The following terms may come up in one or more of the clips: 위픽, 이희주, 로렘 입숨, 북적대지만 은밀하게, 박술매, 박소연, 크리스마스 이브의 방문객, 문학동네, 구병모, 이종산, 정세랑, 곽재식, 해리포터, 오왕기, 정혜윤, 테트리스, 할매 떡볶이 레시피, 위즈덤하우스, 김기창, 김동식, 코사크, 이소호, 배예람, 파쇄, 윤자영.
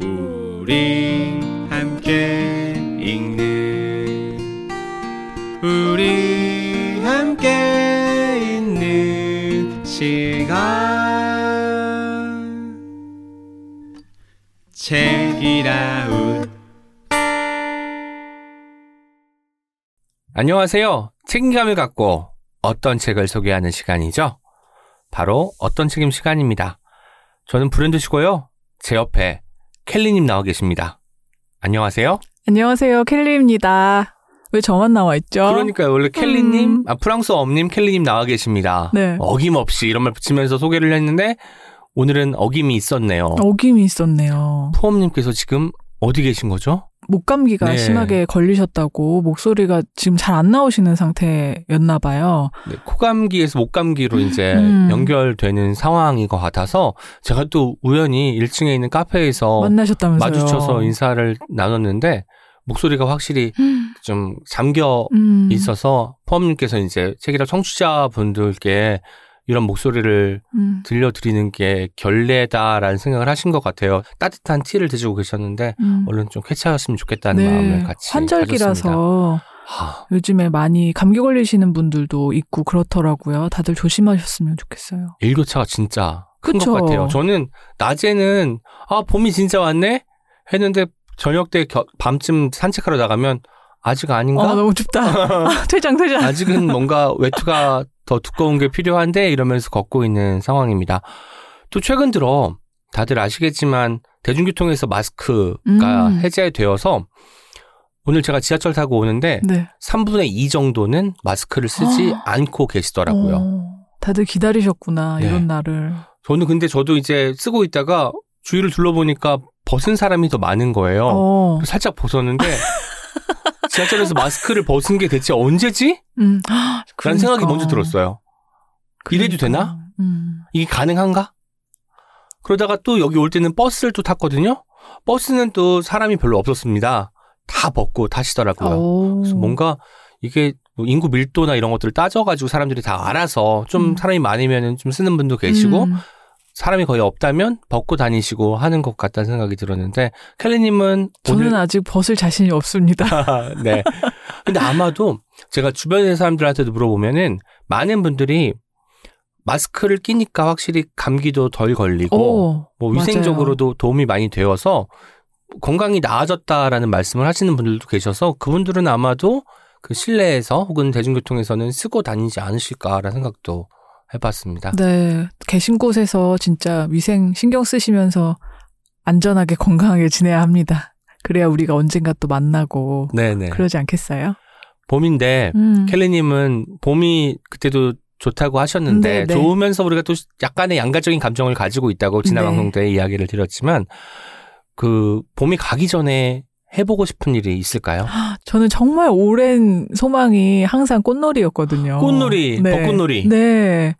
우리 함께 읽는 우리 함께 읽는 시간 책이라운. 안녕하세요. 책임감을 갖고 어떤 책을 소개하는 시간이죠. 바로 어떤 책임 시간입니다. 저는 브랜드시고요. 제 옆에 켈리님 나와 계십니다. 안녕하세요. 안녕하세요. 켈리입니다. 왜 저만 나와 있죠? 그러니까요. 원래 켈리님, 프랑스어 엄님 켈리님 나와 계십니다. 네. 어김없이 이런 말 붙이면서 소개를 했는데 오늘은 어김이 있었네요. 어김이 있었네요. 포엄님께서 지금 어디 계신 거죠? 목감기가 네. 심하게 걸리셨다고 목소리가 지금 잘 안 나오시는 상태였나 봐요. 네, 코감기에서 목감기로 이제 연결되는 상황인 것 같아서 제가 또 우연히 1층에 있는 카페에서 만나셨다면서요. 마주쳐서 인사를 나눴는데 목소리가 확실히 좀 잠겨 있어서 포함님께서 이제 책이라 청취자분들께 이런 목소리를 들려드리는 게 결례다라는 생각을 하신 것 같아요. 따뜻한 티를 드시고 계셨는데 얼른 좀 쾌차였으면 좋겠다는 네, 마음을 같이 환절기라서 가졌습니다. 요즘에 많이 감기 걸리시는 분들도 있고 그렇더라고요. 다들 조심하셨으면 좋겠어요. 일교차가 진짜 큰 것 같아요. 저는 낮에는 아 봄이 진짜 왔네 했는데 저녁 때 밤쯤 산책하러 나가면 아직 아닌가? 아, 너무 춥다. 아, 퇴장. 아직은 뭔가 외투가 더 두꺼운 게 필요한데 이러면서 걷고 있는 상황입니다. 또 최근 들어 다들 아시겠지만 대중교통에서 마스크가 해제되어서 오늘 제가 지하철 타고 오는데 네. 3분의 2 정도는 마스크를 쓰지 않고 계시더라고요. 다들 기다리셨구나. 네. 이런 날을. 저는 근데 저도 이제 쓰고 있다가 주위를 둘러보니까 벗은 사람이 더 많은 거예요. 살짝 벗었는데 지하철에서 마스크를 벗은 게 대체 언제지? 그러니까. 라는 생각이 먼저 들었어요. 그러니까. 이래도 되나? 이게 가능한가? 그러다가 또 여기 올 때는 버스를 또 탔거든요. 버스는 또 사람이 별로 없었습니다. 다 벗고 타시더라고요. 그래서 뭔가 이게 인구 밀도나 이런 것들을 따져가지고 사람들이 다 알아서 좀 사람이 많으면 좀 쓰는 분도 계시고 사람이 거의 없다면 벗고 다니시고 하는 것 같다는 생각이 들었는데 켈리님은 저는 오늘... 아직 벗을 자신이 없습니다. 네. 근데 아마도 제가 주변의 사람들한테도 물어보면은 많은 분들이 마스크를 끼니까 확실히 감기도 덜 걸리고 뭐 위생적으로도 맞아요. 도움이 많이 되어서 건강이 나아졌다라는 말씀을 하시는 분들도 계셔서 그분들은 아마도 그 실내에서 혹은 대중교통에서는 쓰고 다니지 않으실까라는 생각도 해봤습니다. 네. 계신 곳에서 진짜 위생 신경 쓰시면서 안전하게 건강하게 지내야 합니다. 그래야 우리가 언젠가 또 만나고 네네. 그러지 않겠어요? 봄인데 켈리님은 봄이 그때도 좋다고 하셨는데 네네. 좋으면서 우리가 또 약간의 양가적인 감정을 가지고 있다고 지난 방송 때 이야기를 드렸지만 그 봄이 가기 전에 해보고 싶은 일이 있을까요? 저는 정말 오랜 소망이 항상 꽃놀이였거든요. 꽃놀이, 네. 벚꽃놀이. 네.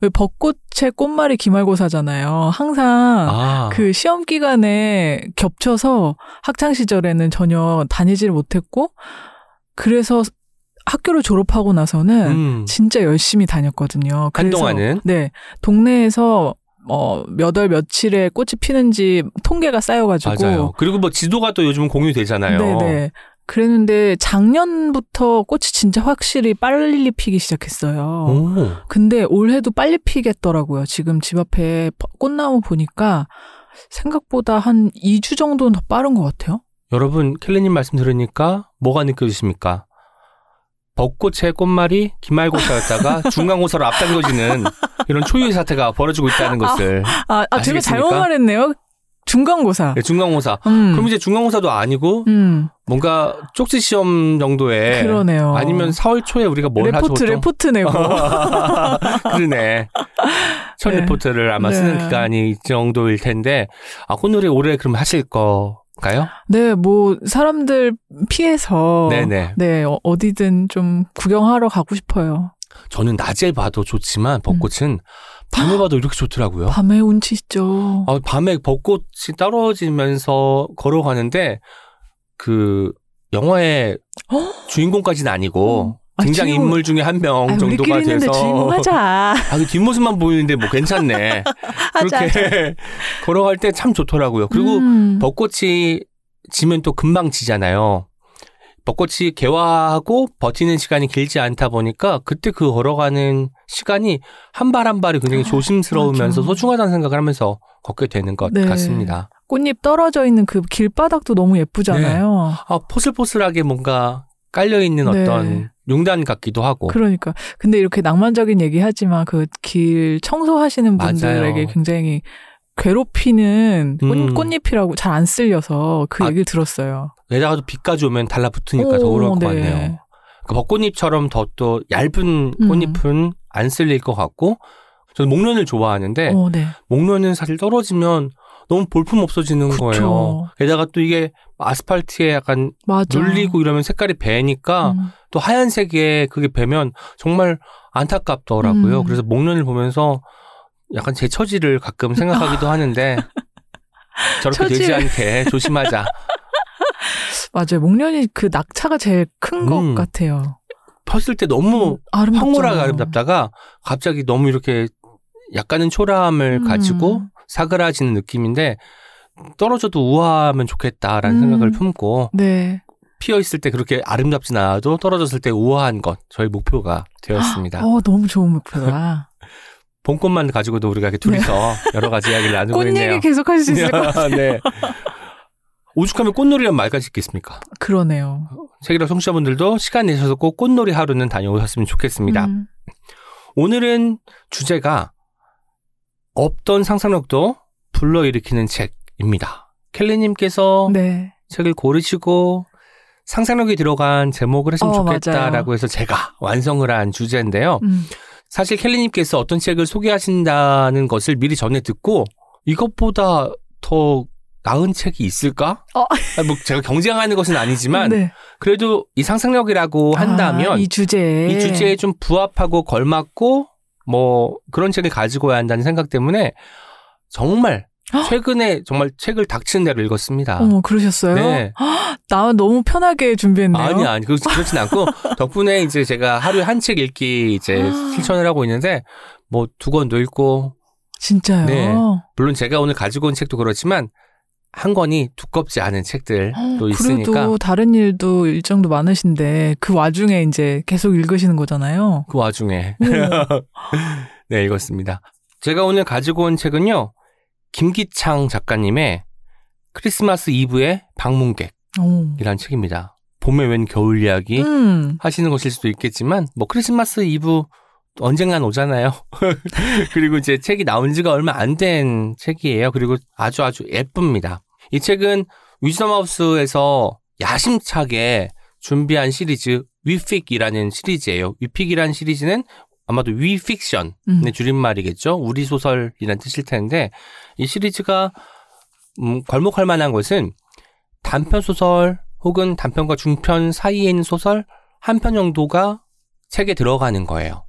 왜 벚꽃의 꽃말이 기말고사잖아요. 항상 그 시험 기간에 겹쳐서 학창시절에는 전혀 다니질 못했고 그래서 학교를 졸업하고 나서는 진짜 열심히 다녔거든요. 한동안은? 네. 동네에서 몇 월 며칠에 꽃이 피는지 통계가 쌓여가지고. 맞아요. 그리고 뭐 지도가 또 요즘 공유되잖아요. 네네. 그랬는데 작년부터 꽃이 진짜 확실히 빨리 피기 시작했어요. 근데 올해도 빨리 피겠더라고요. 지금 집 앞에 꽃나무 보니까 생각보다 한 2주 정도는 더 빠른 것 같아요. 여러분, 켈리님 말씀 들으니까 뭐가 느껴지십니까? 벚꽃의 꽃말이 기말고사였다가 중간고사로 앞당겨지는 이런 초유의 사태가 벌어지고 있다는 것을 제가 잘못 말했네요. 중간고사. 네, 중간고사. 그럼 이제 중간고사도 아니고 뭔가 쪽지 시험 정도에 그러네요. 아니면 4월 초에 우리가 뭘 하죠? 레포트 내고. 그러네. 첫 네. 레포트를 아마 네. 쓰는 기간이 이 정도일 텐데 꽃놀이 올해 그럼 하실 거 가요? 네, 뭐 사람들 피해서 네네. 네 어디든 좀 구경하러 가고 싶어요. 저는 낮에 봐도 좋지만 벚꽃은 밤에 봐도 이렇게 좋더라고요. 밤에 운치 있죠. 밤에 벚꽃이 떨어지면서 걸어가는데 그 영화의 주인공까지는 아니고 등장인물 중에 한 명 정도가 돼서 질문하자. 뒷모습만 보이는데 뭐 괜찮네. 그렇게 하자. 걸어갈 때 참 좋더라고요. 그리고 벚꽃이 지면 또 금방 지잖아요. 벚꽃이 개화하고 버티는 시간이 길지 않다 보니까 그때 그 걸어가는 시간이 한 발 한 발이 굉장히 조심스러우면서 소중하다는 생각을 하면서 걷게 되는 것 같습니다. 꽃잎 떨어져 있는 그 길바닥도 너무 예쁘잖아요. 아, 포슬포슬하게 뭔가 깔려있는 어떤 용단 같기도 하고. 그러니까. 근데 이렇게 낭만적인 얘기하지만 그 길 청소하시는 분들에게 굉장히 괴롭히는 꽃잎이라고 잘 안 쓸려서 그 얘기를 들었어요. 게다가 또 비까지 오면 달라붙으니까 더 어려울 것 같네요. 그 벚꽃잎처럼 더 또 얇은 꽃잎은 안 쓸릴 것 같고, 저는 목련을 좋아하는데 목련은 사실 떨어지면 너무 볼품 없어지는 거예요. 게다가 또 이게 아스팔트에 약간 눌리고 이러면 색깔이 배니까 또 하얀색에 그게 배면 정말 안타깝더라고요. 그래서 목련을 보면서 약간 제 처지를 가끔 생각하기도 하는데 저렇게 되지 않게 조심하자. 맞아요. 목련이 그 낙차가 제일 큰 것 같아요. 폈을 때 너무 황홀하게 아름답다가 갑자기 너무 이렇게 약간은 초라함을 가지고 사그라지는 느낌인데 떨어져도 우아하면 좋겠다라는 생각을 품고 피어있을 때 그렇게 아름답진 않아도 떨어졌을 때 우아한 것, 저희 목표가 되었습니다. 너무 좋은 목표다. 봄꽃만 가지고도 우리가 이렇게 둘이서 여러 가지 이야기를 나누고 있네요. 꽃 얘기 계속 할 수 있을 것 같아요. 오죽하면 꽃놀이란 말까지 있겠습니까? 그러네요. 책이라 청취자분들도 시간 내셔서 꼭 꽃놀이 하루는 다녀오셨으면 좋겠습니다. 오늘은 주제가 없던 상상력도 불러일으키는 책입니다. 켈리님께서 책을 고르시고 상상력이 들어간 제목을 했으면 좋겠다라고 해서 제가 완성을 한 주제인데요. 사실 켈리님께서 어떤 책을 소개하신다는 것을 미리 전에 듣고 이것보다 더 나은 책이 있을까? 뭐 제가 경쟁하는 것은 아니지만 그래도 이 상상력이라고 한다면 이 주제에 좀 부합하고 걸맞고 뭐 그런 책을 가지고 와야 한다는 생각 때문에 정말 최근에 정말 책을 닥치는 대로 읽었습니다. 그러셨어요? 나 너무 편하게 준비했네요. 아니 그렇진 않고 덕분에 이제 제가 하루에 한 책 읽기 이제 실천을 하고 있는데 뭐 두 권도 읽고. 진짜요? 물론 제가 오늘 가지고 온 책도 그렇지만 한 권이 두껍지 않은 책들도 있으니까. 그래도 다른 일도 일정도 많으신데 그 와중에 이제 계속 읽으시는 거잖아요. 그 와중에. 읽었습니다. 제가 오늘 가지고 온 책은요, 김기창 작가님의 크리스마스 이브의 방문객이라는 책입니다. 봄에 웬 겨울 이야기 하시는 것일 수도 있겠지만 뭐 크리스마스 이브 언젠간 오잖아요. 그리고 이제 책이 나온 지가 얼마 안 된 책이에요. 그리고 아주 예쁩니다. 이 책은 위즈덤하우스에서 야심차게 준비한 시리즈 위픽이라는 시리즈예요. 위픽이라는 시리즈는 아마도 위픽션의 줄임말이겠죠. 우리 소설이라는 뜻일 텐데, 이 시리즈가 괄목할 만한 것은 단편 소설 혹은 단편과 중편 사이에 있는 소설 한 편 정도가 책에 들어가는 거예요.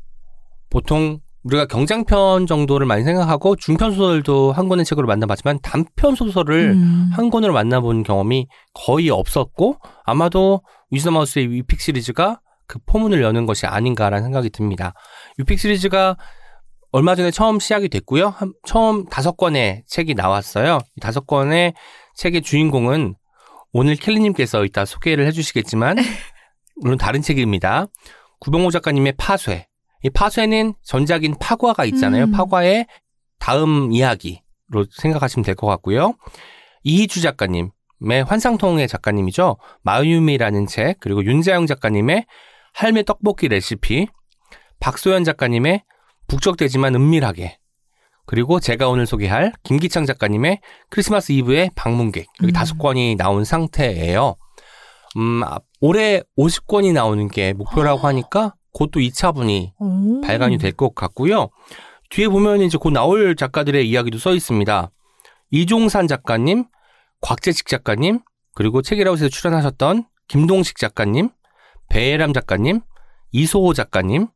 보통 우리가 경장편 정도를 많이 생각하고 중편 소설도 한 권의 책으로 만나봤지만 단편 소설을 한 권으로 만나본 경험이 거의 없었고, 아마도 위즈덤하우스의 위픽 시리즈가 그 포문을 여는 것이 아닌가라는 생각이 듭니다. 위픽 시리즈가 얼마 전에 처음 시작이 됐고요. 처음 5권의 책이 나왔어요. 이 5권의 책의 주인공은 오늘 켈리님께서 이따 소개를 해주시겠지만 물론 다른 책입니다. 구병모 작가님의 파쇄. 이 파쇄는 전작인 파과가 있잖아요. 파과의 다음 이야기로 생각하시면 될 것 같고요. 이희주 작가님의 환상통의 작가님이죠. 마유미라는 책, 그리고 윤자영 작가님의 할매 떡볶이 레시피, 박소연 작가님의 북적대지만 은밀하게, 그리고 제가 오늘 소개할 김기창 작가님의 크리스마스 이브의 방문객, 여기 5권이 나온 상태예요. 올해 50권이 나오는 게 목표라고 하니까 곧 또 2차분이 발간이 될 것 같고요. 뒤에 보면 이제 곧 나올 작가들의 이야기도 써 있습니다. 이종산 작가님, 곽재식 작가님, 그리고 책이라웃에서 출연하셨던 김동식 작가님, 배예람 작가님, 이소호 작가님,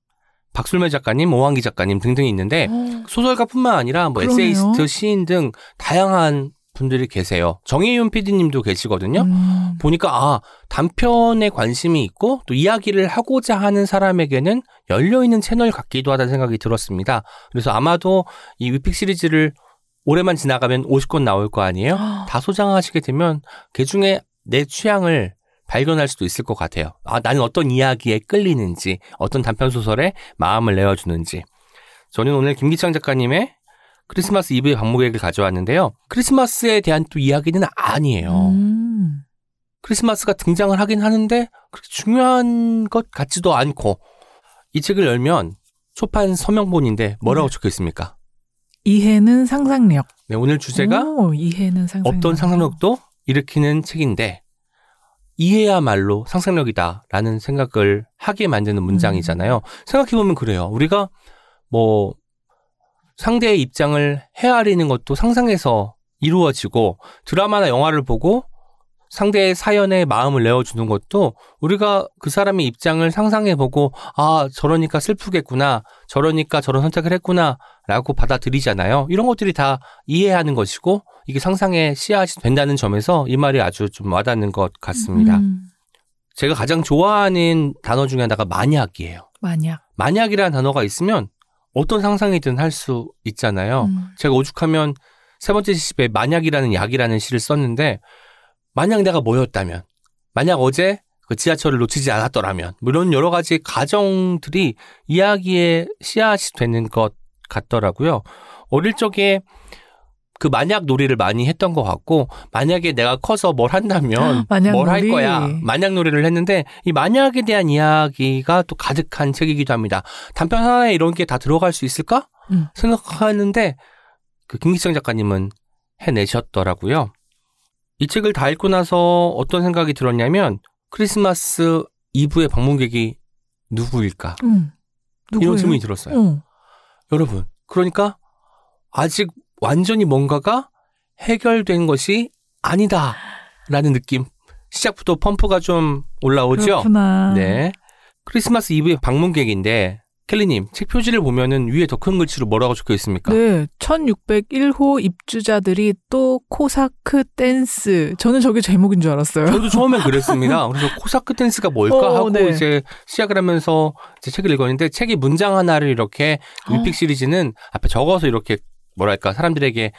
박술매 작가님, 오왕기 작가님 등등이 있는데, 소설가뿐만 아니라 뭐 에세이스트, 시인 등 다양한 분들이 계세요. 정혜윤 PD님도 계시거든요. 보니까 아 단편에 관심이 있고 또 이야기를 하고자 하는 사람에게는 열려있는 채널 같기도 하다는 생각이 들었습니다. 그래서 아마도 이 위픽 시리즈를 올해만 지나가면 50권 나올 거 아니에요? 다 소장하시게 되면 그중에 내 취향을 발견할 수도 있을 것 같아요. 아 나는 어떤 이야기에 끌리는지 어떤 단편소설에 마음을 내어주는지. 저는 오늘 김기창 작가님의 크리스마스 이브의 방문객을 가져왔는데요. 크리스마스에 대한 또 이야기는 아니에요. 크리스마스가 등장을 하긴 하는데 그렇게 중요한 것 같지도 않고 이 책을 열면 초판 서명본인데 뭐라고 적혀 있습니까? 이해는 상상력. 네, 오늘 주제가 이해는 상상력. 어떤 상상력도 일으키는 책인데 이해야말로 상상력이다라는 생각을 하게 만드는 문장이잖아요. 생각해보면 그래요. 우리가 뭐 상대의 입장을 헤아리는 것도 상상에서 이루어지고 드라마나 영화를 보고 상대의 사연에 마음을 내어주는 것도 우리가 그 사람의 입장을 상상해보고 아 저러니까 슬프겠구나 저러니까 저런 선택을 했구나 라고 받아들이잖아요. 이런 것들이 다 이해하는 것이고 이게 상상의 씨앗이 된다는 점에서 이 말이 아주 좀 와닿는 것 같습니다. 제가 가장 좋아하는 단어 중에 하나가 만약이에요. 만약. 만약이라는 단어가 있으면 어떤 상상이든 할 수 있잖아요. 제가 오죽하면 세 번째 시집에 만약이라는 약이라는 시를 썼는데 만약 내가 뭐였다면 만약 어제 그 지하철을 놓치지 않았더라면 뭐 이런 여러 가지 가정들이 이야기의 씨앗이 되는 것 같더라고요. 어릴 적에 그 만약 놀이를 많이 했던 것 같고 만약에 내가 커서 뭘 한다면 뭘 할 거야. 만약 놀이를 했는데 이 만약에 대한 이야기가 또 가득한 책이기도 합니다. 단편 하나에 이런 게 다 들어갈 수 있을까? 생각하는데 그 김기창 작가님은 해내셨더라고요. 이 책을 다 읽고 나서 어떤 생각이 들었냐면 크리스마스 이브의 방문객이 누구일까? 이런 질문이 들었어요. 여러분 그러니까 아직 완전히 뭔가가 해결된 것이 아니다라는 느낌. 시작부터 펌프가 좀 올라오죠? 그렇구나. 네. 크리스마스 이브의 방문객인데 켈리님, 책 표지를 보면은 위에 더 큰 글씨로 뭐라고 적혀 있습니까? 네. 1601호 입주자들이 또 코사크 댄스. 저는 저게 제목인 줄 알았어요. 저도 처음엔 그랬습니다. 그래서 코사크 댄스가 뭘까 하고 네. 이제 시작을 하면서 이제 책을 읽었는데 책이 문장 하나를 이렇게 위픽 시리즈는 앞에 적어서 이렇게 뭐랄까 사람들에게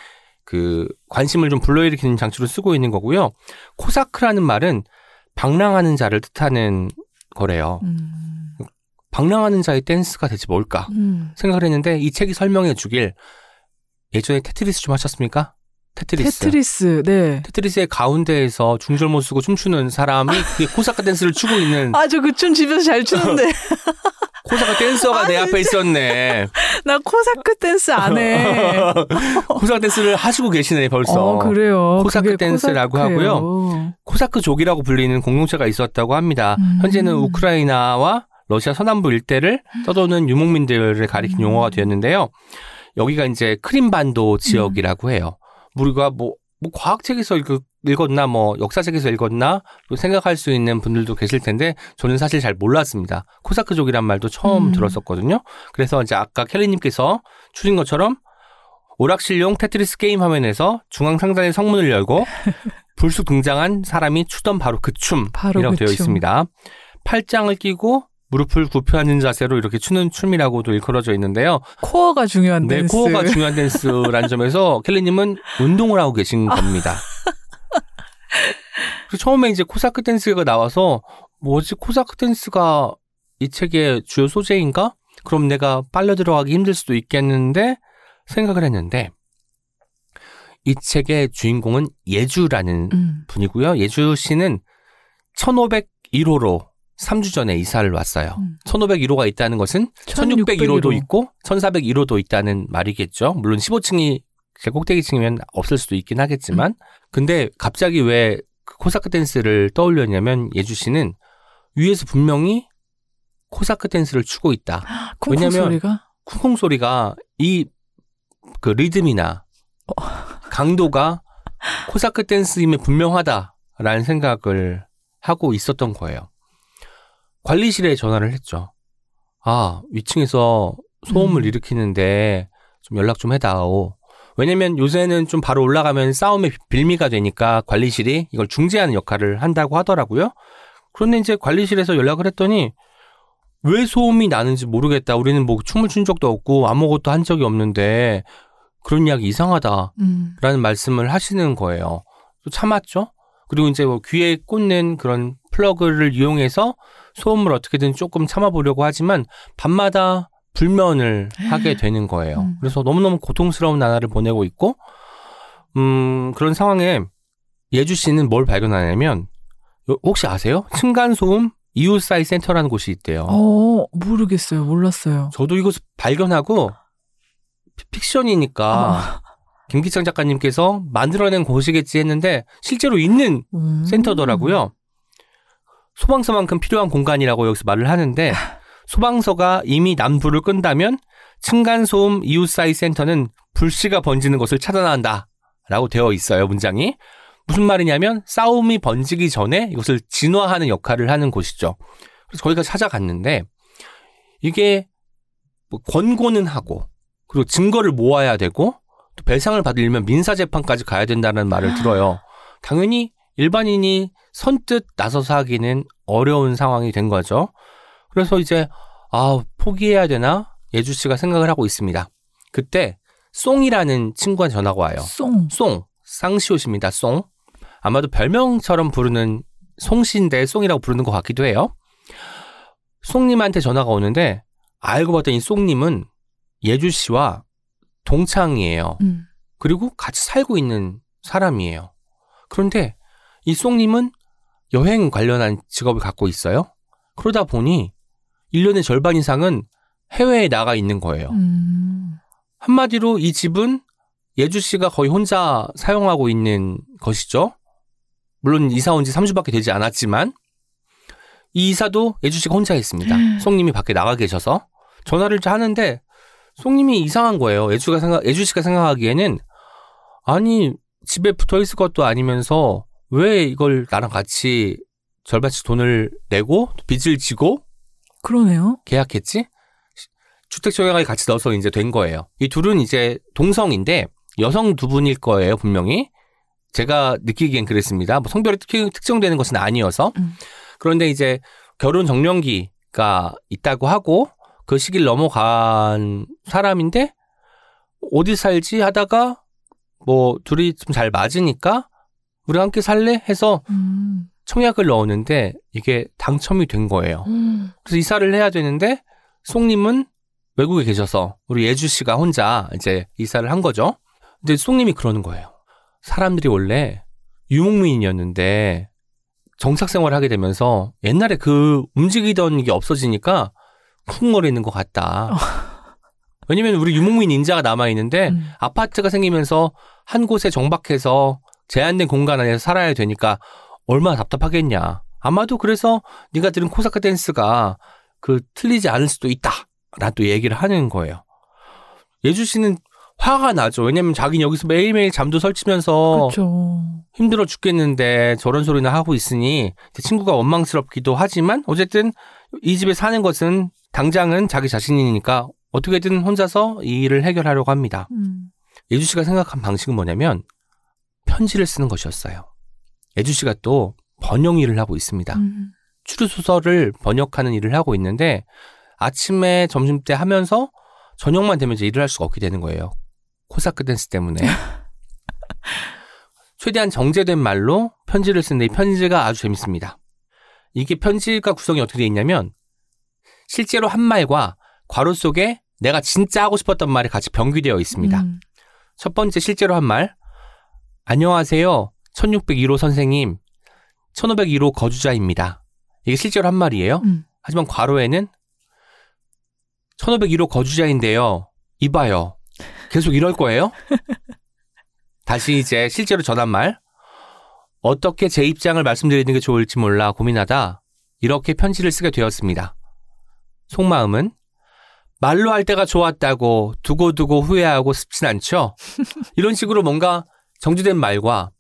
그 관심을 좀 불러일으키는 장치로 쓰고 있는 거고요. 코사크라는 말은 방랑하는 자를 뜻하는 거래요. 방랑하는 자의 댄스가 대체 뭘까 생각을 했는데 이 책이 설명해 주길 예전에 테트리스 좀 하셨습니까? 테트리스. 네. 테트리스의 가운데에서 중절모 쓰고 춤추는 사람이 코사크 댄스를 추고 있는. 아, 저 그 춤 집에서 잘 추는데. 코사크 댄서가 내 앞에 있었네. 나 코사크 댄스 안 해. 코사크 댄스를 하시고 계시네 벌써. 그래요. 코사크 댄스라고 코사크예요. 하고요. 코사크족이라고 불리는 공동체가 있었다고 합니다. 현재는 우크라이나와 러시아 서남부 일대를 떠도는 유목민들을 가리킨 용어가 되었는데요. 여기가 이제 크림반도 지역이라고 해요. 우리가 뭐 과학책에서 읽었나 뭐 역사책에서 읽었나 생각할 수 있는 분들도 계실 텐데 저는 사실 잘 몰랐습니다. 코사크족이란 말도 처음 들었었거든요. 그래서 이제 아까 켈리님께서 추신 것처럼 오락실용 테트리스 게임 화면에서 중앙 상단의 성문을 열고 불쑥 등장한 사람이 추던 바로 그 춤이라고 되어 있습니다. 팔짱을 끼고 무릎을 굽혀앉는 자세로 이렇게 추는 춤이라고도 일컬어져 있는데요. 코어가 중요한 네, 댄스. 코어가 중요한 댄스라는 점에서 켈리님은 운동을 하고 계신 겁니다. 그래서 처음에 이제 코사크 댄스가 나와서 뭐지 코사크 댄스가 이 책의 주요 소재인가? 그럼 내가 빨려 들어가기 힘들 수도 있겠는데 생각을 했는데 이 책의 주인공은 예주라는 분이고요. 예주 씨는 1501호로 3주 전에 이사를 왔어요. 1501호가 있다는 것은 1601호도 있고 1401호도 있다는 말이겠죠. 물론 15층이 제 꼭대기층이면 없을 수도 있긴 하겠지만 근데 갑자기 왜 코사크 댄스를 떠올렸냐면 예주 씨는 위에서 분명히 코사크 댄스를 추고 있다. 왜냐면 쿵쿵 소리가 이 그 리듬이나 강도가 코사크 댄스임에 분명하다라는 생각을 하고 있었던 거예요. 관리실에 전화를 했죠. 아, 위층에서 소음을 일으키는데 좀 연락 좀 해다오. 왜냐면 요새는 좀 바로 올라가면 싸움의 빌미가 되니까 관리실이 이걸 중재하는 역할을 한다고 하더라고요. 그런데 이제 관리실에서 연락을 했더니 왜 소음이 나는지 모르겠다. 우리는 뭐 춤을 춘 적도 없고 아무것도 한 적이 없는데 그런 이야기 이상하다라는 말씀을 하시는 거예요. 또 참았죠. 그리고 이제 뭐 귀에 꽂는 그런 플러그를 이용해서 소음을 어떻게든 조금 참아보려고 하지만 밤마다 불면을 하게 되는 거예요. 그래서 너무너무 고통스러운 나날을 보내고 있고 그런 상황에 예주 씨는 뭘 발견하냐면 혹시 아세요? 층간소음 이웃사이 센터라는 곳이 있대요. 모르겠어요. 몰랐어요. 저도 이것을 발견하고 픽션이니까 김기창 작가님께서 만들어낸 곳이겠지 했는데 실제로 있는 센터더라고요. 소방서만큼 필요한 공간이라고 여기서 말을 하는데 소방서가 이미 난불을 끈다면 층간소음 이웃사이 센터는 불씨가 번지는 것을 차단한다 라고 되어 있어요. 문장이. 무슨 말이냐면 싸움이 번지기 전에 이것을 진화하는 역할을 하는 곳이죠. 그래서 거기가 찾아갔는데 이게 뭐 권고는 하고 그리고 증거를 모아야 되고 또 배상을 받으려면 민사재판까지 가야 된다는 말을 들어요. 당연히 일반인이 선뜻 나서서 하기는 어려운 상황이 된 거죠. 그래서 이제 포기해야 되나 예주 씨가 생각을 하고 있습니다. 그때 송이라는 친구한테 전화가 와요. 송. 상시옷입니다. 송. 아마도 별명처럼 부르는 송씨인데 송이라고 부르는 것 같기도 해요. 송님한테 전화가 오는데 알고 봤더니 송님은 예주 씨와 동창이에요. 그리고 같이 살고 있는 사람이에요. 그런데 이 송님은 여행 관련한 직업을 갖고 있어요. 그러다 보니 1년의 절반 이상은 해외에 나가 있는 거예요. 한마디로 이 집은 예주 씨가 거의 혼자 사용하고 있는 것이죠. 물론 이사 온 지 3주밖에 되지 않았지만 이 이사도 예주 씨가 혼자 했습니다. 송님이 밖에 나가 계셔서 전화를 하는데 송님이 이상한 거예요. 예주 씨가 생각하기에는 아니 집에 붙어있을 것도 아니면서 왜 이걸 나랑 같이 절반씩 돈을 내고 빚을 지고 그러네요. 계약했지? 주택정약을 같이 넣어서 이제 된 거예요. 이 둘은 이제 동성인데 여성 두 분일 거예요, 분명히. 제가 느끼기엔 그랬습니다. 뭐 성별이 특정되는 것은 아니어서. 그런데 이제 결혼 적령기가 있다고 하고 그 시기를 넘어간 사람인데 어디 살지 하다가 뭐 둘이 좀 잘 맞으니까 우리 함께 살래? 해서 청약을 넣었는데 이게 당첨이 된 거예요. 그래서 이사를 해야 되는데 송님은 외국에 계셔서 우리 예주 씨가 혼자 이제 이사를 한 거죠. 근데 송님이 그러는 거예요. 사람들이 원래 유목민이었는데 정착 생활을 하게 되면서 옛날에 그 움직이던 게 없어지니까 쿵거리는 것 같다. 왜냐면 우리 유목민 인자가 남아있는데 아파트가 생기면서 한 곳에 정박해서 제한된 공간 안에서 살아야 되니까 얼마나 답답하겠냐. 아마도 그래서 네가 들은 코사크 댄스가 그 틀리지 않을 수도 있다. 라는 또 얘기를 하는 거예요. 예주 씨는 화가 나죠. 왜냐면 자기는 여기서 매일매일 잠도 설치면서 그쵸. 힘들어 죽겠는데 저런 소리나 하고 있으니 친구가 원망스럽기도 하지만 어쨌든 이 집에 사는 것은 당장은 자기 자신이니까 어떻게든 혼자서 이 일을 해결하려고 합니다. 예주 씨가 생각한 방식은 뭐냐면 편지를 쓰는 것이었어요. 예주 씨가 또 번역 일을 하고 있습니다. 추리소설을 번역하는 일을 하고 있는데 아침에 점심때 하면서 저녁만 되면 이제 일을 할 수가 없게 되는 거예요. 코사크 댄스 때문에. 최대한 정제된 말로 편지를 쓰는데 이 편지가 아주 재밌습니다. 이게 편지가 구성이 어떻게 되어 있냐면 실제로 한 말과 괄호 속에 내가 진짜 하고 싶었던 말이 같이 병기되어 있습니다. 첫 번째 실제로 한 말. 안녕하세요. 1601호 선생님. 1501호 거주자입니다. 이게 실제로 한 말이에요. 하지만 괄호에는 1501호 거주자인데요. 이봐요. 계속 이럴 거예요? 다시 이제 실제로 전한 말. 어떻게 제 입장을 말씀드리는 게 좋을지 몰라 고민하다. 이렇게 편지를 쓰게 되었습니다. 속마음은 말로 할 때가 좋았다고 두고두고 후회하고 싶진 않죠? 이런 식으로 뭔가 정제된 말과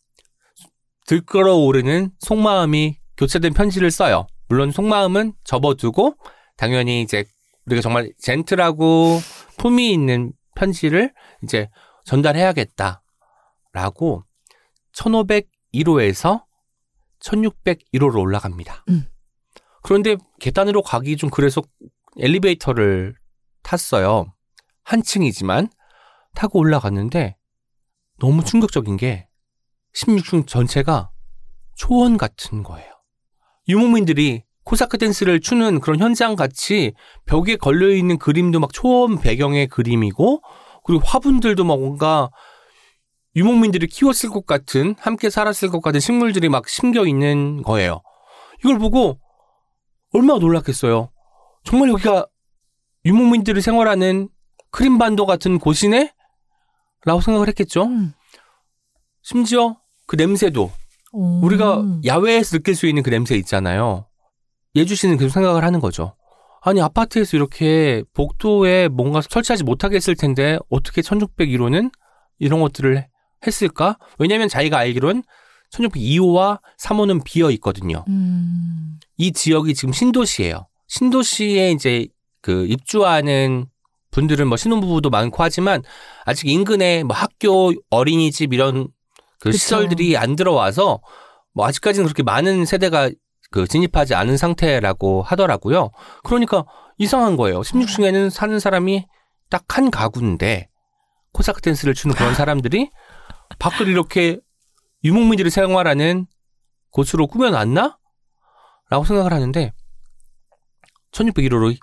들끓어 오르는 속마음이 교체된 편지를 써요. 물론 속마음은 접어두고 당연히 이제 우리가 정말 젠틀하고 품위 있는 편지를 이제 전달해야겠다라고 1501호에서 1601호로 올라갑니다. 그런데 계단으로 가기 좀 그래서 엘리베이터를 탔어요. 한 층이지만 타고 올라갔는데 너무 충격적인 게 16층 전체가 초원 같은 거예요. 유목민들이 코사크 댄스를 추는 그런 현장같이 벽에 걸려있는 그림도 막 초원 배경의 그림이고, 그리고 화분들도 막 뭔가 유목민들이 키웠을 것 같은, 함께 살았을 것 같은 식물들이 막 심겨있는 거예요. 이걸 보고 얼마나 놀랐겠어요. 정말 여기가 유목민들이 생활하는 크림반도 같은 곳이네? 라고 생각을 했겠죠. 심지어 그 냄새도 우리가 야외에서 느낄 수 있는 그 냄새 있잖아요. 예주 씨는 계속 생각을 하는 거죠. 아니, 아파트에서 이렇게 복도에 뭔가 설치하지 못하게 했을 텐데 어떻게 1601호는 이런 것들을 했을까? 왜냐하면 자기가 알기로는 1602호와 3호는 비어 있거든요. 이 지역이 지금 신도시예요. 신도시에 이제 그 입주하는 분들은 뭐 신혼부부도 많고 하지만 아직 인근에 뭐 학교, 어린이집 이런 그 시설들이 안 들어와서 뭐 아직까지는 그렇게 많은 세대가 그 진입하지 않은 상태라고 하더라고요. 그러니까 이상한 거예요. 16층에는 사는 사람이 딱 한 가구인데 코사크 댄스를 추는 그런 사람들이 밖을 이렇게 유목민들이 생활하는 곳으로 꾸며놨나? 라고 생각을 하는데 1601호로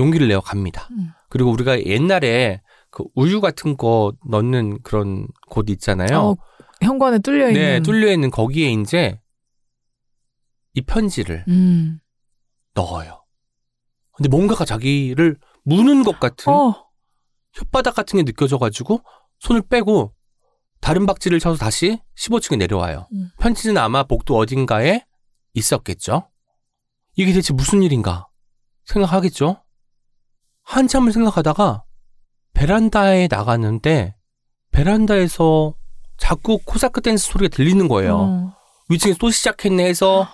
용기를 내어 갑니다. 그리고 우리가 옛날에 그 우유 같은 거 넣는 그런 곳 있잖아요. 현관에 뚫려있는. 네, 뚫려있는 거기에 이제 이 편지를 넣어요. 근데 뭔가가 자기를 무는 것 같은 혓바닥 같은 게 느껴져가지고 손을 빼고 다른 박지를 쳐서 다시 15층에 내려와요. 편지는 아마 복도 어딘가에 있었겠죠. 이게 대체 무슨 일인가 생각하겠죠. 한참을 생각하다가 베란다에 나갔는데 베란다에서 자꾸 코사크 댄스 소리가 들리는 거예요. 위층에서 또 시작했네 해서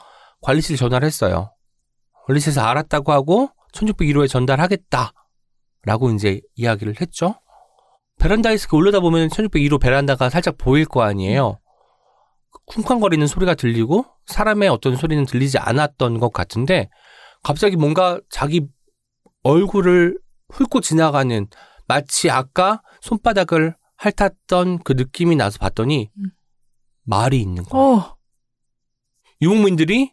관리실에 전화를 했어요. 관리실에서 알았다고 하고 1601호에 전달하겠다라고 이제 이야기를 했죠. 베란다에서 올려다보면 1601호 베란다가 살짝 보일 거 아니에요. 쿵쾅거리는 소리가 들리고 사람의 어떤 소리는 들리지 않았던 것 같은데 갑자기 뭔가 자기 얼굴을 훑고 지나가는 마치 아까 손바닥을 핥았던 그 느낌이 나서 봤더니 말이 있는 거예요. 유목민들이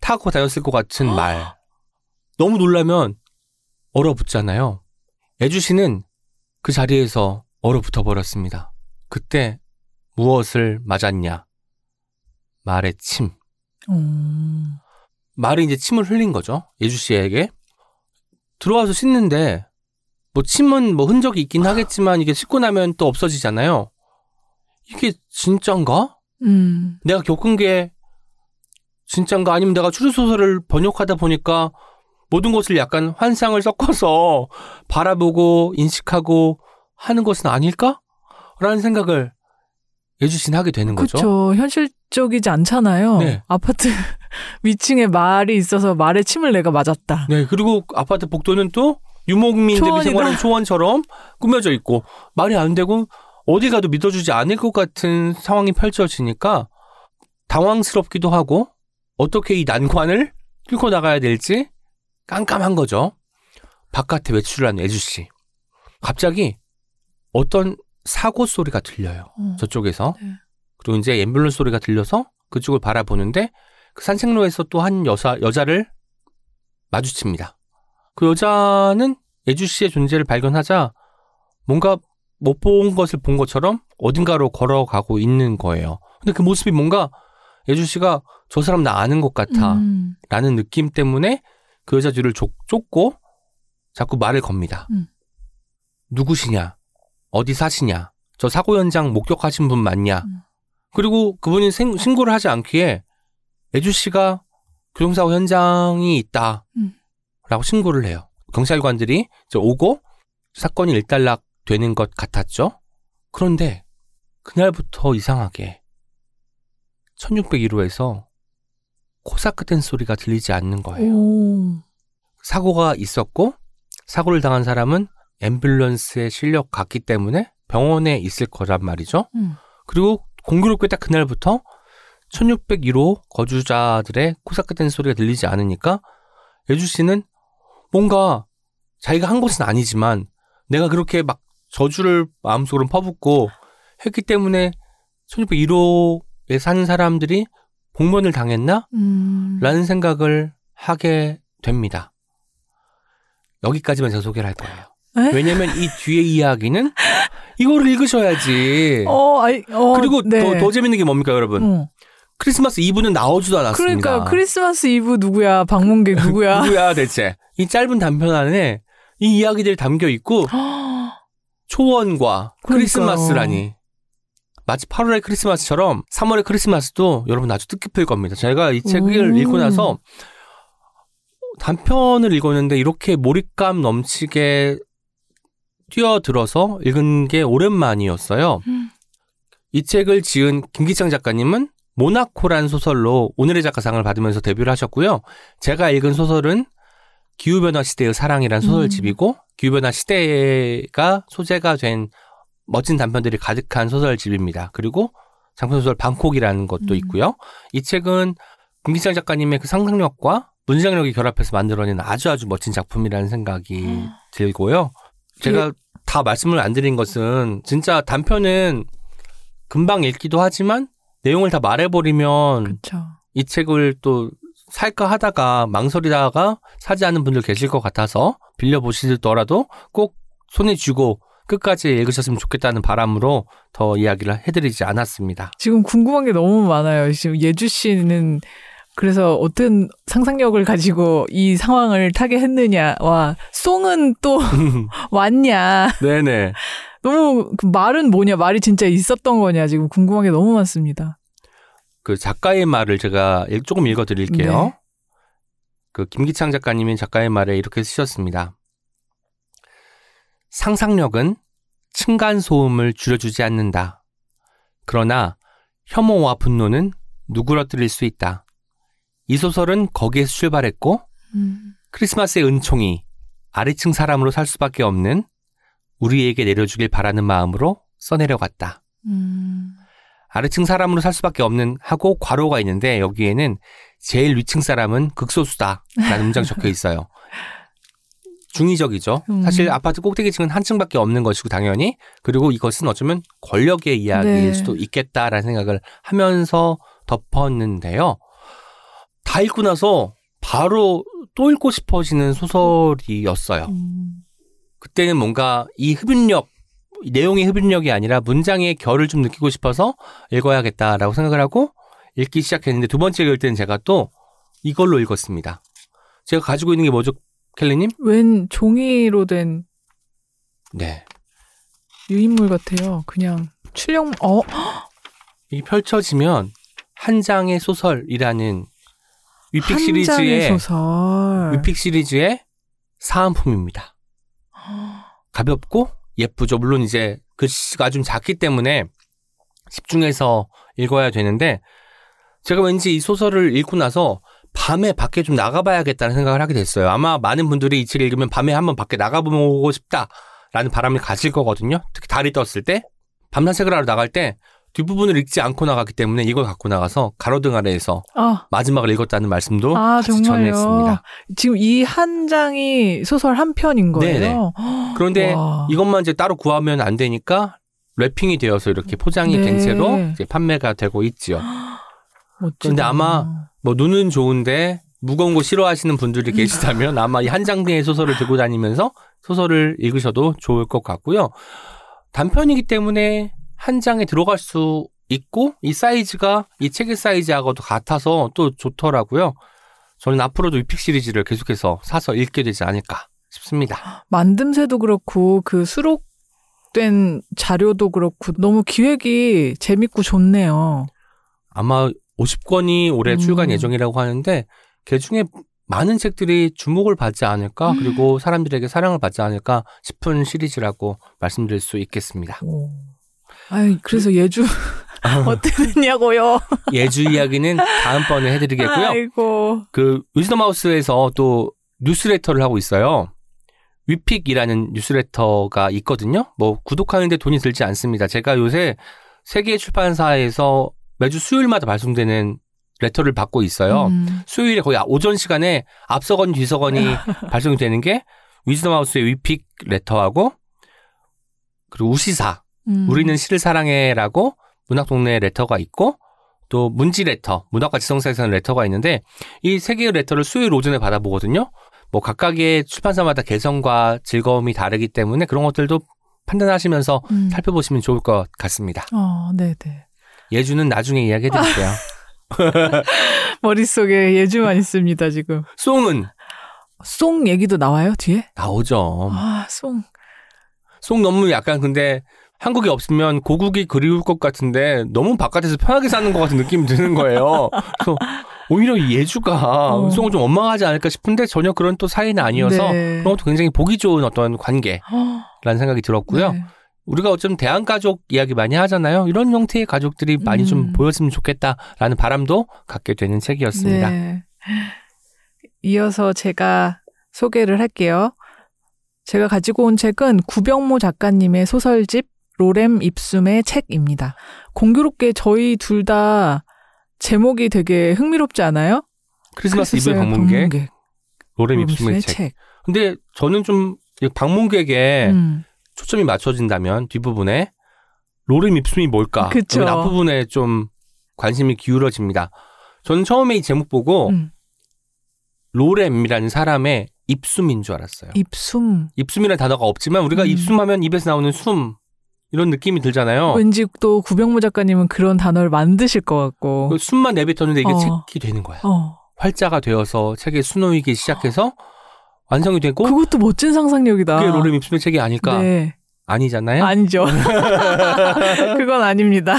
타고 다녔을 것 같은 말. 너무 놀라면 얼어붙잖아요. 예주 씨는 그 자리에서 얼어붙어버렸습니다. 그때 무엇을 맞았냐? 말의 침. 말이 이제 침을 흘린 거죠. 예주 씨에게. 들어와서 씻는데 뭐 침은 뭐 흔적이 있긴 하겠지만 이게 씻고 나면 또 없어지잖아요. 이게 진짠가? 내가 겪은 게 진짠가? 아니면 내가 추리소설을 번역하다 보니까 모든 것을 약간 환상을 섞어서 바라보고 인식하고 하는 것은 아닐까? 라는 생각을 예주 씨는 하게 되는 거죠. 그렇죠. 현실적이지 않잖아요. 네. 아파트 위층에 말이 있어서 말에 침을 내가 맞았다. 네. 그리고 아파트 복도는 또 유목민들이 생활하는 초원처럼 꾸며져 있고 말이 안 되고 어디 가도 믿어주지 않을 것 같은 상황이 펼쳐지니까 당황스럽기도 하고 어떻게 이 난관을 뚫고 나가야 될지 깜깜한 거죠. 바깥에 외출을 한 예주 씨. 갑자기 어떤 사고 소리가 들려요. 저쪽에서. 네. 그리고 이제 앰뷸런스 소리가 들려서 그쪽을 바라보는데 그 산책로에서 또 한 여자를 마주칩니다. 그 여자는 예주 씨의 존재를 발견하자 뭔가 못 본 것을 본 것처럼 어딘가로 걸어가고 있는 거예요. 근데 그 모습이 뭔가 예주 씨가 저 사람 나 아는 것 같아 라는 느낌 때문에 그 여자 뒤를 쫓고 자꾸 말을 겁니다. 누구시냐? 어디 사시냐? 저 사고 현장 목격하신 분 맞냐? 그리고 그분이 신고를 하지 않기에 예주 씨가 교통사고 현장이 있다 라고 신고를 해요. 경찰관들이 이제 오고 사건이 일단락 되는 것 같았죠. 그런데 그날부터 이상하게 1601호에서 코사크 댄스 소리가 들리지 않는 거예요. 사고가 있었고 사고를 당한 사람은 앰뷸런스에 실려 갔기 때문에 병원에 있을 거란 말이죠. 그리고 공교롭게 딱 그날부터 1601호 거주자들의 코사크 댄스 소리가 들리지 않으니까 예주 씨는 뭔가 자기가 한 것은 아니지만 내가 그렇게 막 저주를 마음속으로 퍼붓고 했기 때문에 1601호에 사는 사람들이 복면을 당했나? 라는 생각을 하게 됩니다. 여기까지만 제가 소개를 할 거예요. 에? 왜냐면 이 뒤에 이야기는 이거를 읽으셔야지. 그리고 네. 더 재밌는 게 뭡니까, 여러분? 크리스마스 이브는 나오지도 않았습니다. 그러니까 크리스마스 이브 누구야? 방문객 누구야? 누구야 대체? 이 짧은 단편 안에 이 이야기들이 담겨 있고 초원과 크리스마스라니. 마치 8월의 크리스마스처럼 3월의 크리스마스도 여러분 아주 뜻깊을 겁니다. 제가 이 책을 읽고 나서 단편을 읽었는데 이렇게 몰입감 넘치게 뛰어들어서 읽은 게 오랜만이었어요. 이 책을 지은 김기창 작가님은 모나코란 소설로 오늘의 작가상을 받으면서 데뷔를 하셨고요. 제가 읽은 소설은 기후변화 시대의 사랑이라는 소설집이고 기후변화 시대가 소재가 된 멋진 단편들이 가득한 소설집입니다. 그리고 장편소설 방콕이라는 것도 있고요. 이 책은 김기창 작가님의 그 상상력과 문장력이 결합해서 만들어낸 아주 멋진 작품이라는 생각이 들고요. 제가 다 말씀을 안 드린 것은 진짜 단편은 금방 읽기도 하지만 내용을 다 말해버리면 그쵸. 이 책을 또 살까 하다가 망설이다가 사지 않은 분들 계실 것 같아서 빌려보시더라도 꼭 손에 쥐고 끝까지 읽으셨으면 좋겠다는 바람으로 더 이야기를 해드리지 않았습니다. 지금 궁금한 게 너무 많아요. 지금 예주 씨는 그래서 어떤 상상력을 가지고 이 상황을 타게 했느냐. 와, 송은 또 왔냐. 네네. 너무 그 말은 뭐냐. 말이 진짜 있었던 거냐. 지금 궁금한 게 너무 많습니다. 그 작가의 말을 제가 조금 읽어드릴게요. 네. 그 김기창 작가님이 작가의 말에 이렇게 쓰셨습니다. 상상력은 층간소음을 줄여주지 않는다. 그러나 혐오와 분노는 누그러뜨릴 수 있다. 이 소설은 거기에서 출발했고 크리스마스의 은총이 아래층 사람으로 살 수밖에 없는 우리에게 내려주길 바라는 마음으로 써내려갔다. 아래층 사람으로 살 수밖에 없는 하고 괄호가 있는데 여기에는 제일 위층 사람은 극소수다 라는 문장 적혀 있어요. 중의적이죠. 사실 아파트 꼭대기층은 한 층밖에 없는 것이고 당연히 그리고 이것은 어쩌면 권력의 이야기일 네. 수도 있겠다라는 생각을 하면서 덮었는데요. 다 읽고 나서 바로 또 읽고 싶어지는 소설이었어요. 그때는 뭔가 이 흡입력, 내용의 흡입력이 아니라 문장의 결을 좀 느끼고 싶어서 읽어야겠다라고 생각을 하고 읽기 시작했는데 두 번째 읽을 때는 제가 또 이걸로 읽었습니다. 제가 가지고 있는 게 뭐죠? 켈리님? 웬 종이로 된 네 유인물 같아요. 그냥 출력 이게 펼쳐지면 한 장의 소설이라는 위픽 시리즈의 소설. 위픽 시리즈의 사은품입니다. 가볍고 예쁘죠. 물론 이제 글씨가 좀 작기 때문에 집중해서 읽어야 되는데 제가 왠지 이 소설을 읽고 나서 밤에 밖에 좀 나가봐야겠다는 생각을 하게 됐어요. 아마 많은 분들이 이 책을 읽으면 밤에 한번 밖에 나가보고 싶다라는 바람을 가질 거거든요. 특히 달이 떴을 때 밤산책을 하러 나갈 때 뒷부분을 읽지 않고 나갔기 때문에 이걸 갖고 나가서 가로등 아래에서 마지막을 읽었다는 말씀도 같이 전했습니다. 지금 이 한 장이 소설 한 편인 거예요? 네네. 그런데 와. 이것만 이제 따로 구하면 안 되니까 랩핑이 되어서 이렇게 포장이 네. 된 채로 이제 판매가 되고 있지요. 멋지다. 그런데 아마 뭐 눈은 좋은데 무거운 거 싫어하시는 분들이 계시다면 아마 이 한 장의 소설을 들고 다니면서 소설을 읽으셔도 좋을 것 같고요. 단편이기 때문에 한 장에 들어갈 수 있고 이 사이즈가 이 책의 사이즈하고도 같아서 또 좋더라고요. 저는 앞으로도 위픽 시리즈를 계속해서 사서 읽게 되지 않을까 싶습니다. 만듦새도 그렇고 그 수록된 자료도 그렇고 너무 기획이 재밌고 좋네요. 아마 50권이 올해 출간 예정이라고 하는데 그중에 많은 책들이 주목을 받지 않을까 그리고 사람들에게 사랑을 받지 않을까 싶은 시리즈라고 말씀드릴 수 있겠습니다. 아유, 그래서 예주 어땠냐고요. 예주 이야기는 다음번에 해드리겠고요. 아이고. 그 위즈덤하우스에서 또 뉴스레터를 하고 있어요. 위픽이라는 뉴스레터가 있거든요. 뭐 구독하는데 돈이 들지 않습니다. 제가 요새 세 개의 출판사에서 매주 수요일마다 발송되는 레터를 받고 있어요. 수요일에 거의 오전 시간에 앞서건 뒤서건이 발송이 되는 게 위즈덤하우스의 위픽 레터하고 그리고 우시사 우리는 시를 사랑해라고 문학동네 레터가 있고 또 문지 레터, 문학과 지성사에서는 레터가 있는데 이 세 개의 레터를 수요일 오전에 받아보거든요. 뭐 각각의 출판사마다 개성과 즐거움이 다르기 때문에 그런 것들도 판단하시면서 살펴보시면 좋을 것 같습니다. 네네. 예주는 나중에 이야기해드릴게요. 머릿속에 예주만 있습니다 지금. 송은? 송 얘기도 나와요 뒤에? 나오죠. 송 너무 약간 근데 한국에 없으면 고국이 그리울 것 같은데 너무 바깥에서 편하게 사는 것 같은 느낌이 드는 거예요. 그래서 오히려 예주가 송을 좀 원망하지 않을까 싶은데 전혀 그런 또 사이는 아니어서 네. 그런 것도 굉장히 보기 좋은 어떤 관계라는 생각이 들었고요. 네. 우리가 어쩜 대한가족 이야기 많이 하잖아요. 이런 형태의 가족들이 많이 좀 보였으면 좋겠다라는 바람도 갖게 되는 책이었습니다. 네. 이어서 제가 소개를 할게요. 제가 가지고 온 책은 구병모 작가님의 소설집 로렘 입숨의 책입니다. 공교롭게 저희 둘 다 제목이 되게 흥미롭지 않아요? 크리스마스 이브의 방문객, 로렘 입숨의 책. 근데 저는 좀 방문객에 초점이 맞춰진다면 뒷부분에 로렘 입숨이 뭘까? 그쵸. 앞부분에 좀 관심이 기울어집니다. 저는 처음에 이 제목 보고 로렘이라는 사람의 입숨인 줄 알았어요. 입숨. 입숨이라는 단어가 없지만 우리가 입숨하면 입에서 나오는 숨. 이런 느낌이 들잖아요. 왠지 또 구병모 작가님은 그런 단어를 만드실 것 같고. 숨만 내뱉었는데 이게 책이 되는 거야. 활자가 되어서 책에 수놓이기 시작해서 완성이 되고. 그것도 멋진 상상력이다. 그게 로렘 입숨의 책이 아닐까. 네. 아니잖아요? 아니죠. 그건 아닙니다.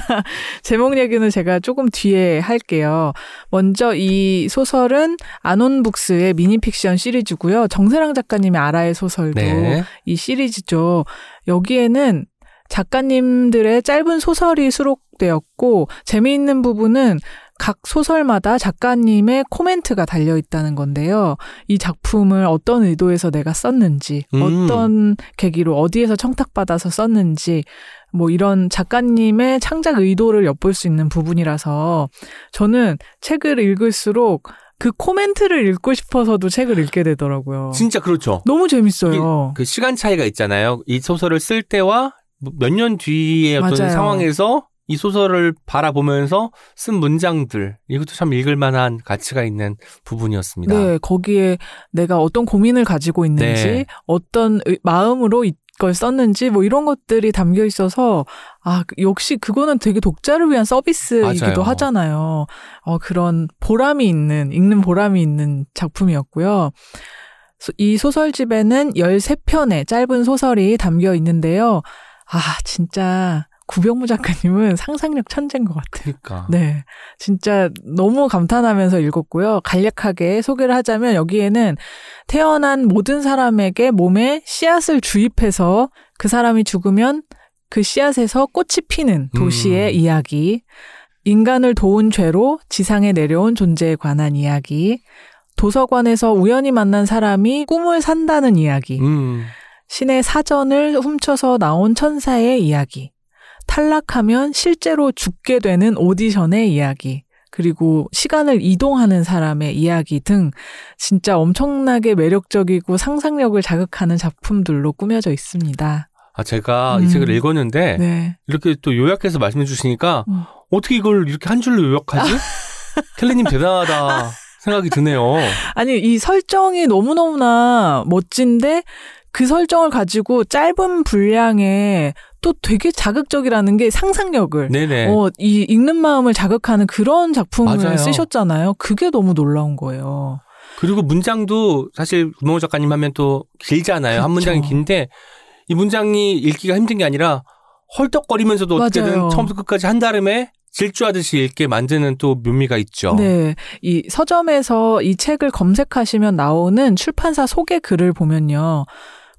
제목 얘기는 제가 조금 뒤에 할게요. 먼저 이 소설은 아논북스의 미니픽션 시리즈고요. 정세랑 작가님의 아라의 소설도 네. 이 시리즈죠. 여기에는 작가님들의 짧은 소설이 수록되었고 재미있는 부분은 각 소설마다 작가님의 코멘트가 달려있다는 건데요. 이 작품을 어떤 의도에서 내가 썼는지 어떤 계기로 어디에서 청탁받아서 썼는지 뭐 이런 작가님의 창작 의도를 엿볼 수 있는 부분이라서 저는 책을 읽을수록 그 코멘트를 읽고 싶어서도 책을 읽게 되더라고요. 진짜 그렇죠. 너무 재밌어요. 그 시간 차이가 있잖아요. 이 소설을 쓸 때와 몇 년 뒤의 어떤 맞아요. 상황에서 이 소설을 바라보면서 쓴 문장들 이것도 참 읽을 만한 가치가 있는 부분이었습니다. 네, 거기에 내가 어떤 고민을 가지고 있는지 네. 어떤 마음으로 이걸 썼는지 뭐 이런 것들이 담겨 있어서 역시 그거는 되게 독자를 위한 서비스이기도 맞아요. 하잖아요. 그런 보람이 있는 읽는 보람이 있는 작품이었고요. 이 소설집에는 13편의 짧은 소설이 담겨 있는데요. 진짜 구병모 작가님은 상상력 천재인 것 같아요. 그러니까. 네, 진짜 너무 감탄하면서 읽었고요. 간략하게 소개를 하자면 여기에는 태어난 모든 사람에게 몸에 씨앗을 주입해서 그 사람이 죽으면 그 씨앗에서 꽃이 피는 도시의 이야기, 인간을 도운 죄로 지상에 내려온 존재에 관한 이야기, 도서관에서 우연히 만난 사람이 꿈을 산다는 이야기, 신의 사전을 훔쳐서 나온 천사의 이야기, 탈락하면 실제로 죽게 되는 오디션의 이야기, 그리고 시간을 이동하는 사람의 이야기 등 진짜 엄청나게 매력적이고 상상력을 자극하는 작품들로 꾸며져 있습니다. 제가 이 책을 읽었는데 네. 이렇게 또 요약해서 말씀해 주시니까 어떻게 이걸 이렇게 한 줄로 요약하지? 켈리님 대단하다 생각이 드네요. 아니 이 설정이 너무너무나 멋진데 그 설정을 가지고 짧은 분량에 또 되게 자극적이라는 게 상상력을 이 읽는 마음을 자극하는 그런 작품을 맞아요. 쓰셨잖아요. 그게 너무 놀라운 거예요. 그리고 문장도 사실 구병모 작가님 하면 또 길잖아요. 그렇죠. 한 문장이 긴데 이 문장이 읽기가 힘든 게 아니라 헐떡거리면서도 어떻게든 맞아요. 처음부터 끝까지 한다름에 질주하듯이 읽게 만드는 또 묘미가 있죠. 네. 이 서점에서 이 책을 검색하시면 나오는 출판사 소개 글을 보면요.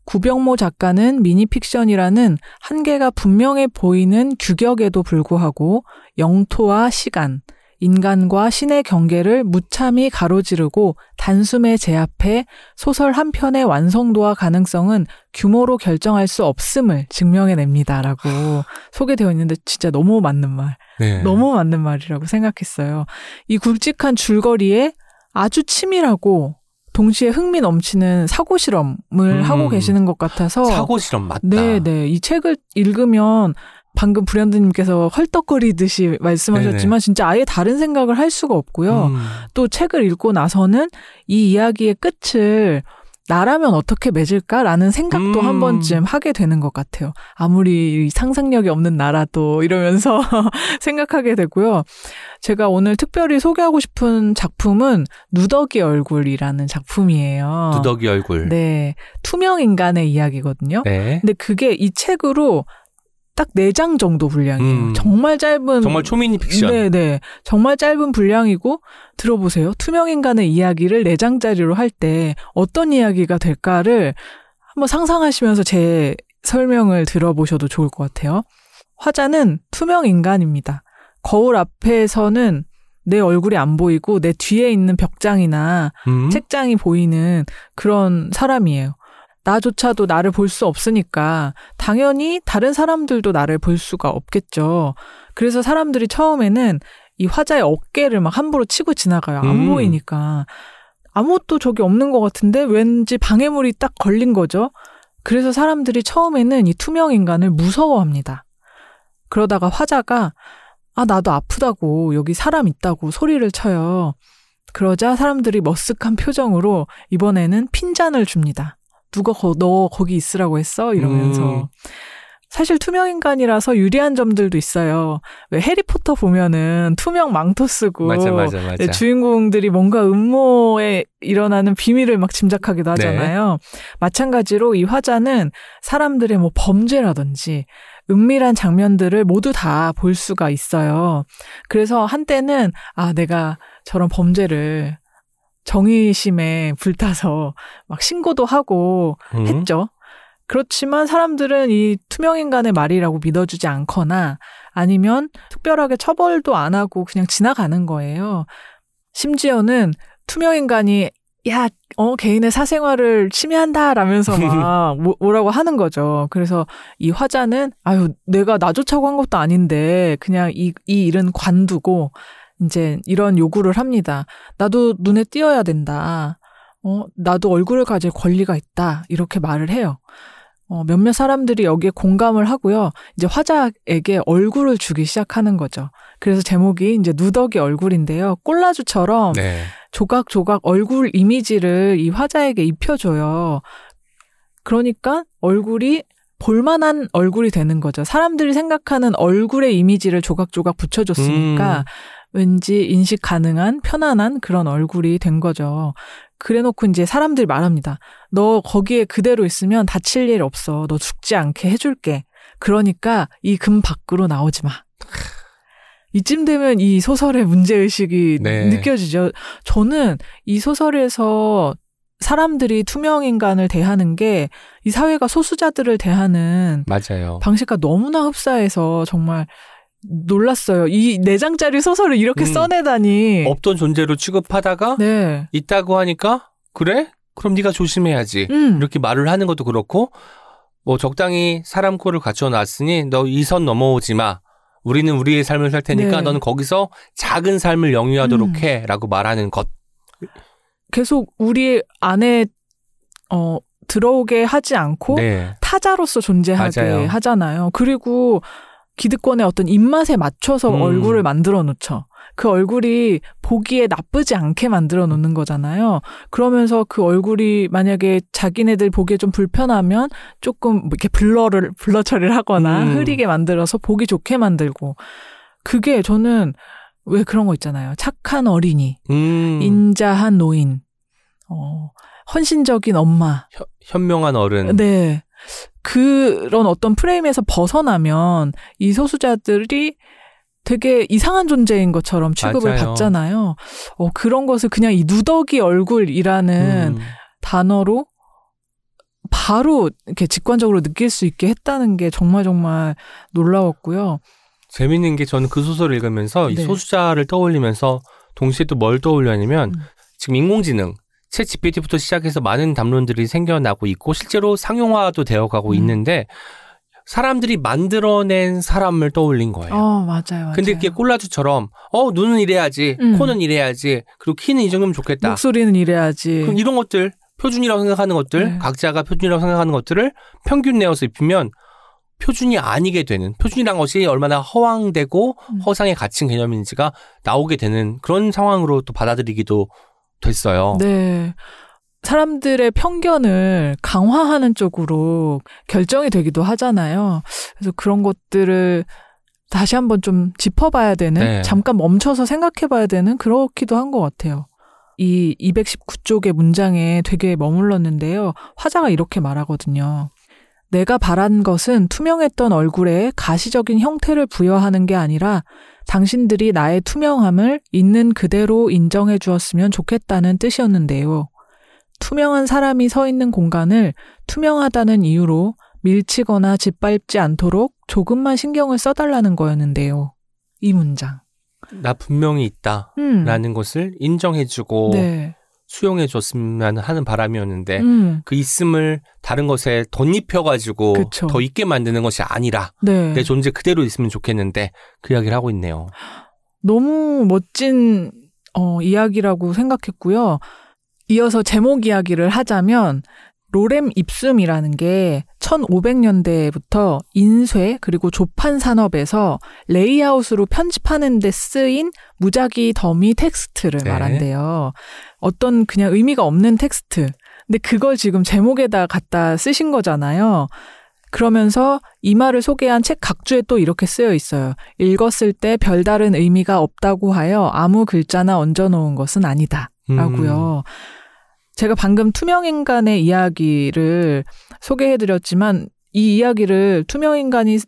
구병모 작가는 미니픽션이라는 한계가 분명해 보이는 규격에도 불구하고 영토와 시간, 인간과 신의 경계를 무참히 가로지르고 단숨에 제압해 소설 한 편의 완성도와 가능성은 규모로 결정할 수 없음을 증명해냅니다라고 소개되어 있는데 진짜 너무 맞는 말. 네. 너무 맞는 말이라고 생각했어요. 이 굵직한 줄거리에 아주 치밀하고 동시에 흥미 넘치는 사고 실험을 하고 계시는 것 같아서. 사고 실험 맞다. 네네. 이 책을 읽으면 방금 브랜드님께서 헐떡거리듯이 말씀하셨지만 네네. 진짜 아예 다른 생각을 할 수가 없고요. 또 책을 읽고 나서는 이 이야기의 끝을 나라면 어떻게 맺을까라는 생각도 한 번쯤 하게 되는 것 같아요. 아무리 상상력이 없는 나라도 이러면서 생각하게 되고요. 제가 오늘 특별히 소개하고 싶은 작품은 누더기 얼굴이라는 작품이에요. 누더기 얼굴. 네. 투명 인간의 이야기거든요. 네. 근데 그게 이 책으로 딱 4장 정도 분량이에요. 정말 짧은. 정말 초미니 픽션. 네네. 정말 짧은 분량이고, 들어보세요. 투명인간의 이야기를 4장짜리로 할 때 어떤 이야기가 될까를 한번 상상하시면서 제 설명을 들어보셔도 좋을 것 같아요. 화자는 투명인간입니다. 거울 앞에서는 내 얼굴이 안 보이고 내 뒤에 있는 벽장이나 책장이 보이는 그런 사람이에요. 나조차도 나를 볼 수 없으니까 당연히 다른 사람들도 나를 볼 수가 없겠죠. 그래서 사람들이 처음에는 이 화자의 어깨를 막 함부로 치고 지나가요. 안 보이니까. 아무것도 저기 없는 것 같은데 왠지 방해물이 딱 걸린 거죠. 그래서 사람들이 처음에는 이 투명 인간을 무서워합니다. 그러다가 화자가 아 나도 아프다고 여기 사람 있다고 소리를 쳐요. 그러자 사람들이 머쓱한 표정으로 이번에는 핀잔을 줍니다. 누가 너 거기 있으라고 했어? 이러면서. 사실 투명인간이라서 유리한 점들도 있어요. 왜 해리포터 보면은 투명 망토 쓰고 맞아. 네, 주인공들이 뭔가 음모에 일어나는 비밀을 막 짐작하기도 하잖아요. 네. 마찬가지로 이 화자는 사람들의 뭐 범죄라든지 은밀한 장면들을 모두 다 볼 수가 있어요. 그래서 한때는 아 내가 저런 범죄를 정의심에 불타서 막 신고도 하고 했죠. 그렇지만 사람들은 이 투명인간의 말이라고 믿어주지 않거나 아니면 특별하게 처벌도 안 하고 그냥 지나가는 거예요. 심지어는 투명인간이 야, 개인의 사생활을 침해한다 라면서 막 뭐라고 하는 거죠. 그래서 이 화자는 아유 내가 나조차고 한 것도 아닌데 그냥 이 일은 관두고 이제 이런 요구를 합니다. 나도 눈에 띄어야 된다. 나도 얼굴을 가질 권리가 있다. 이렇게 말을 해요. 몇몇 사람들이 여기에 공감을 하고요. 이제 화자에게 얼굴을 주기 시작하는 거죠. 그래서 제목이 이제 누더기 얼굴인데요. 꼴라주처럼 네. 조각조각 얼굴 이미지를 이 화자에게 입혀줘요. 그러니까 얼굴이 볼만한 얼굴이 되는 거죠. 사람들이 생각하는 얼굴의 이미지를 조각조각 붙여줬으니까 왠지 인식 가능한 편안한 그런 얼굴이 된 거죠. 그래놓고 이제 사람들이 말합니다. 너 거기에 그대로 있으면 다칠 일 없어. 너 죽지 않게 해줄게. 그러니까 이 금 밖으로 나오지 마. 이쯤 되면 이 소설의 문제의식이 네. 느껴지죠. 저는 이 소설에서 사람들이 투명인간을 대하는 게 이 사회가 소수자들을 대하는 맞아요. 방식과 너무나 흡사해서 정말 놀랐어요. 이 4장짜리 소설을 이렇게 써내다니. 없던 존재로 취급하다가 네. 있다고 하니까 그래? 그럼 네가 조심해야지. 이렇게 말을 하는 것도 그렇고 뭐 적당히 사람 꼴을 갖춰놨으니 너 이 선 넘어오지 마. 우리는 우리의 삶을 살 테니까 네. 넌 거기서 작은 삶을 영위하도록 해. 라고 말하는 것. 계속 우리 안에 들어오게 하지 않고 네. 타자로서 존재하게 맞아요. 하잖아요. 그리고 기득권의 어떤 입맛에 맞춰서 얼굴을 만들어 놓죠. 그 얼굴이 보기에 나쁘지 않게 만들어 놓는 거잖아요. 그러면서 그 얼굴이 만약에 자기네들 보기에 좀 불편하면 조금 이렇게 블러 처리를 하거나 흐리게 만들어서 보기 좋게 만들고. 그게 저는 왜 그런 거 있잖아요. 착한 어린이, 인자한 노인, 헌신적인 엄마. 현명한 어른. 네. 그런 어떤 프레임에서 벗어나면 이 소수자들이 되게 이상한 존재인 것처럼 취급을 맞아요. 받잖아요. 그런 것을 그냥 이 누더기 얼굴이라는 단어로 바로 이렇게 직관적으로 느낄 수 있게 했다는 게 정말 놀라웠고요. 재밌는 게 저는 그 소설을 읽으면서 네. 이 소수자를 떠올리면서 동시에 또 뭘 떠올렸냐면 지금 인공지능, 챗 GPT부터 시작해서 많은 담론들이 생겨나고 있고 실제로 상용화도 되어가고 있는데 사람들이 만들어낸 사람을 떠올린 거예요. 맞아요. 근데 그게 콜라주처럼 눈은 이래야지, 코는 이래야지, 그리고 키는 이 정도면 좋겠다. 목소리는 이래야지. 그럼 이런 것들, 표준이라고 생각하는 것들, 각자가 표준이라고 생각하는 것들을 평균 내어서 입히면 표준이 아니게 되는, 표준이란 것이 얼마나 허황되고 허상에 갇힌 개념인지가 나오게 되는 그런 상황으로 또 받아들이기도 됐어요. 네. 사람들의 편견을 강화하는 쪽으로 결정이 되기도 하잖아요. 그래서 그런 것들을 다시 한번 좀 짚어봐야 되는, 잠깐 멈춰서 생각해봐야 되는 그렇기도 한 것 같아요. 이 219쪽의 문장에 되게 머물렀는데요. 화자가 이렇게 말하거든요. 내가 바란 것은 투명했던 얼굴에 가시적인 형태를 부여하는 게 아니라 당신들이 나의 투명함을 있는 그대로 인정해 주었으면 좋겠다는 뜻이었는데요. 투명한 사람이 서 있는 공간을 투명하다는 이유로 밀치거나 짓밟지 않도록 조금만 신경을 써달라는 거였는데요. 이 문장. 나 분명히 있다 라는 것을 인정해주고 수용해줬으면 하는 바람이었는데 그 있음을 다른 것에 덧입혀가지고 더 있게 만드는 것이 아니라 내 존재 그대로 있으면 좋겠는데 그 이야기를 하고 있네요. 너무 멋진 이야기라고 생각했고요. 이어서 제목 이야기를 하자면 로렘 입숨이라는 게 1500년대부터 인쇄 그리고 조판 산업에서 레이아웃으로 편집하는 데 쓰인 무작위 더미 텍스트를 말한대요. 어떤 그냥 의미가 없는 텍스트. 근데 그걸 지금 제목에다 갖다 쓰신 거잖아요. 그러면서 이 말을 소개한 책 각주에 또 이렇게 쓰여 있어요. 읽었을 때 별다른 의미가 없다고 하여 아무 글자나 얹어놓은 것은 아니다. 라고요. 제가 방금 투명인간의 이야기를 소개해드렸지만 이 이야기를 투명인간이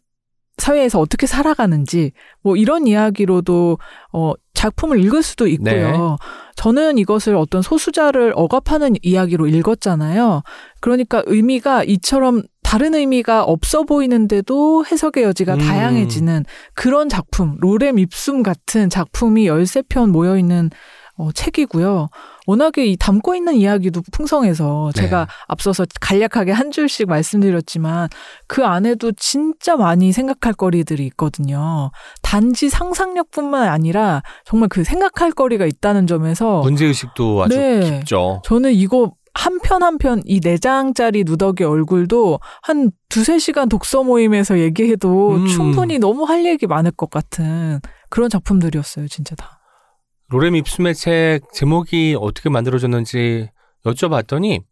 사회에서 어떻게 살아가는지 뭐 이런 이야기로도 작품을 읽을 수도 있고요. 저는 이것을 어떤 소수자를 억압하는 이야기로 읽었잖아요. 그러니까 의미가 이처럼 다른 의미가 없어 보이는데도 해석의 여지가 다양해지는 그런 작품, 로렘 입숨 같은 작품이 13편 모여있는 책이고요. 워낙에 이 담고 있는 이야기도 풍성해서 제가 앞서서 간략하게 한 줄씩 말씀드렸지만 그 안에도 진짜 많이 생각할 거리들이 있거든요. 단지 상상력뿐만 아니라 정말 그 생각할 거리가 있다는 점에서 문제의식도 아주 깊죠. 저는 이거 한 편 한 편 이 4장짜리 누더기 얼굴도 한 2-3시간 독서 모임에서 얘기해도 충분히 너무 할 얘기 많을 것 같은 그런 작품들이었어요. 진짜 다. 로렘 입숨의 책 제목이 어떻게 만들어졌는지 여쭤봤더니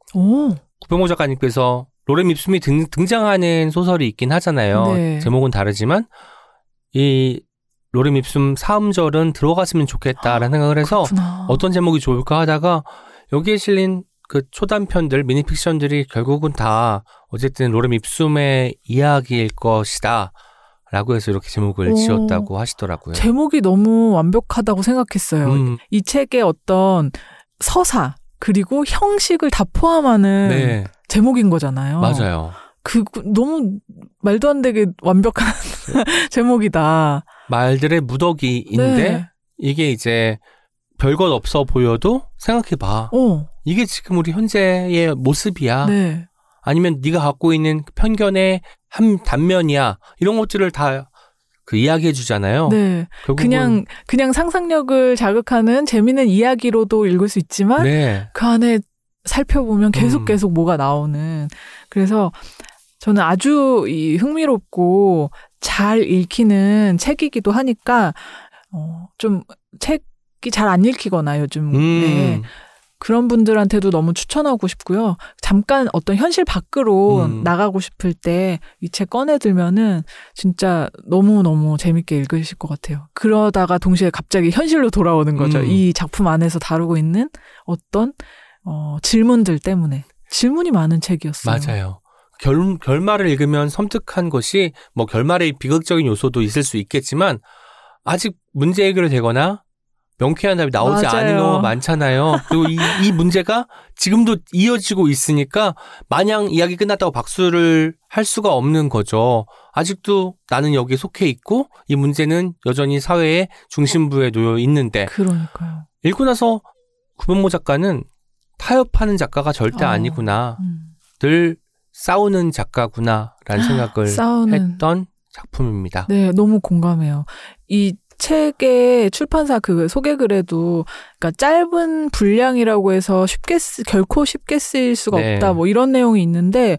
구병모 작가님께서 로렘 입숨이 등장하는 소설이 있긴 하잖아요. 제목은 다르지만 이 로렘 입숨 사음절은 들어갔으면 좋겠다라는 생각을 해서 어떤 제목이 좋을까 하다가 여기에 실린 그 초단편들, 미니픽션들이 결국은 다 어쨌든 로렘 입숨의 이야기일 것이다. 라고 해서 이렇게 제목을 지었다고 하시더라고요. 제목이 너무 완벽하다고 생각했어요. 이 책의 어떤 서사 그리고 형식을 다 포함하는 제목인 거잖아요. 맞아요. 너무 말도 안 되게 완벽한 제목이다. 말들의 무더기인데 이게 이제 별것 없어 보여도 생각해봐. 이게 지금 우리 현재의 모습이야. 아니면 네가 갖고 있는 편견의 한 단면이야. 이런 것들을 다 그 이야기해 주잖아요. 그냥 상상력을 자극하는 재미있는 이야기로도 읽을 수 있지만 그 안에 살펴보면 계속 뭐가 나오는. 그래서 저는 아주 흥미롭고 잘 읽히는 책이기도 하니까 좀 책이 잘 안 읽히거나 요즘에 그런 분들한테도 너무 추천하고 싶고요. 잠깐 어떤 현실 밖으로 나가고 싶을 때 이 책 꺼내들면은 진짜 너무너무 재밌게 읽으실 것 같아요. 그러다가 동시에 갑자기 현실로 돌아오는 거죠. 이 작품 안에서 다루고 있는 어떤 질문들 때문에. 질문이 많은 책이었어요. 맞아요. 결말을 읽으면 섬뜩한 것이 뭐 결말의 비극적인 요소도 있을 수 있겠지만 아직 문제 해결되거나 명쾌한 답이 나오지 맞아요. 않은 경우가 많잖아요. 그리고 이 문제가 지금도 이어지고 있으니까 마냥 이야기 끝났다고 박수를 할 수가 없는 거죠. 아직도 나는 여기에 속해 있고 이 문제는 여전히 사회의 중심부에 놓여 있는데. 그러니까요. 읽고 나서 구병모 작가는 타협하는 작가가 절대 아니구나. 늘 싸우는 작가구나라는 생각을 했던 작품입니다. 네, 너무 공감해요. 이 책의 출판사 그 소개글에도 그러니까 짧은 분량이라고 해서 결코 쉽게 쓰일 수가 없다. 뭐 이런 내용이 있는데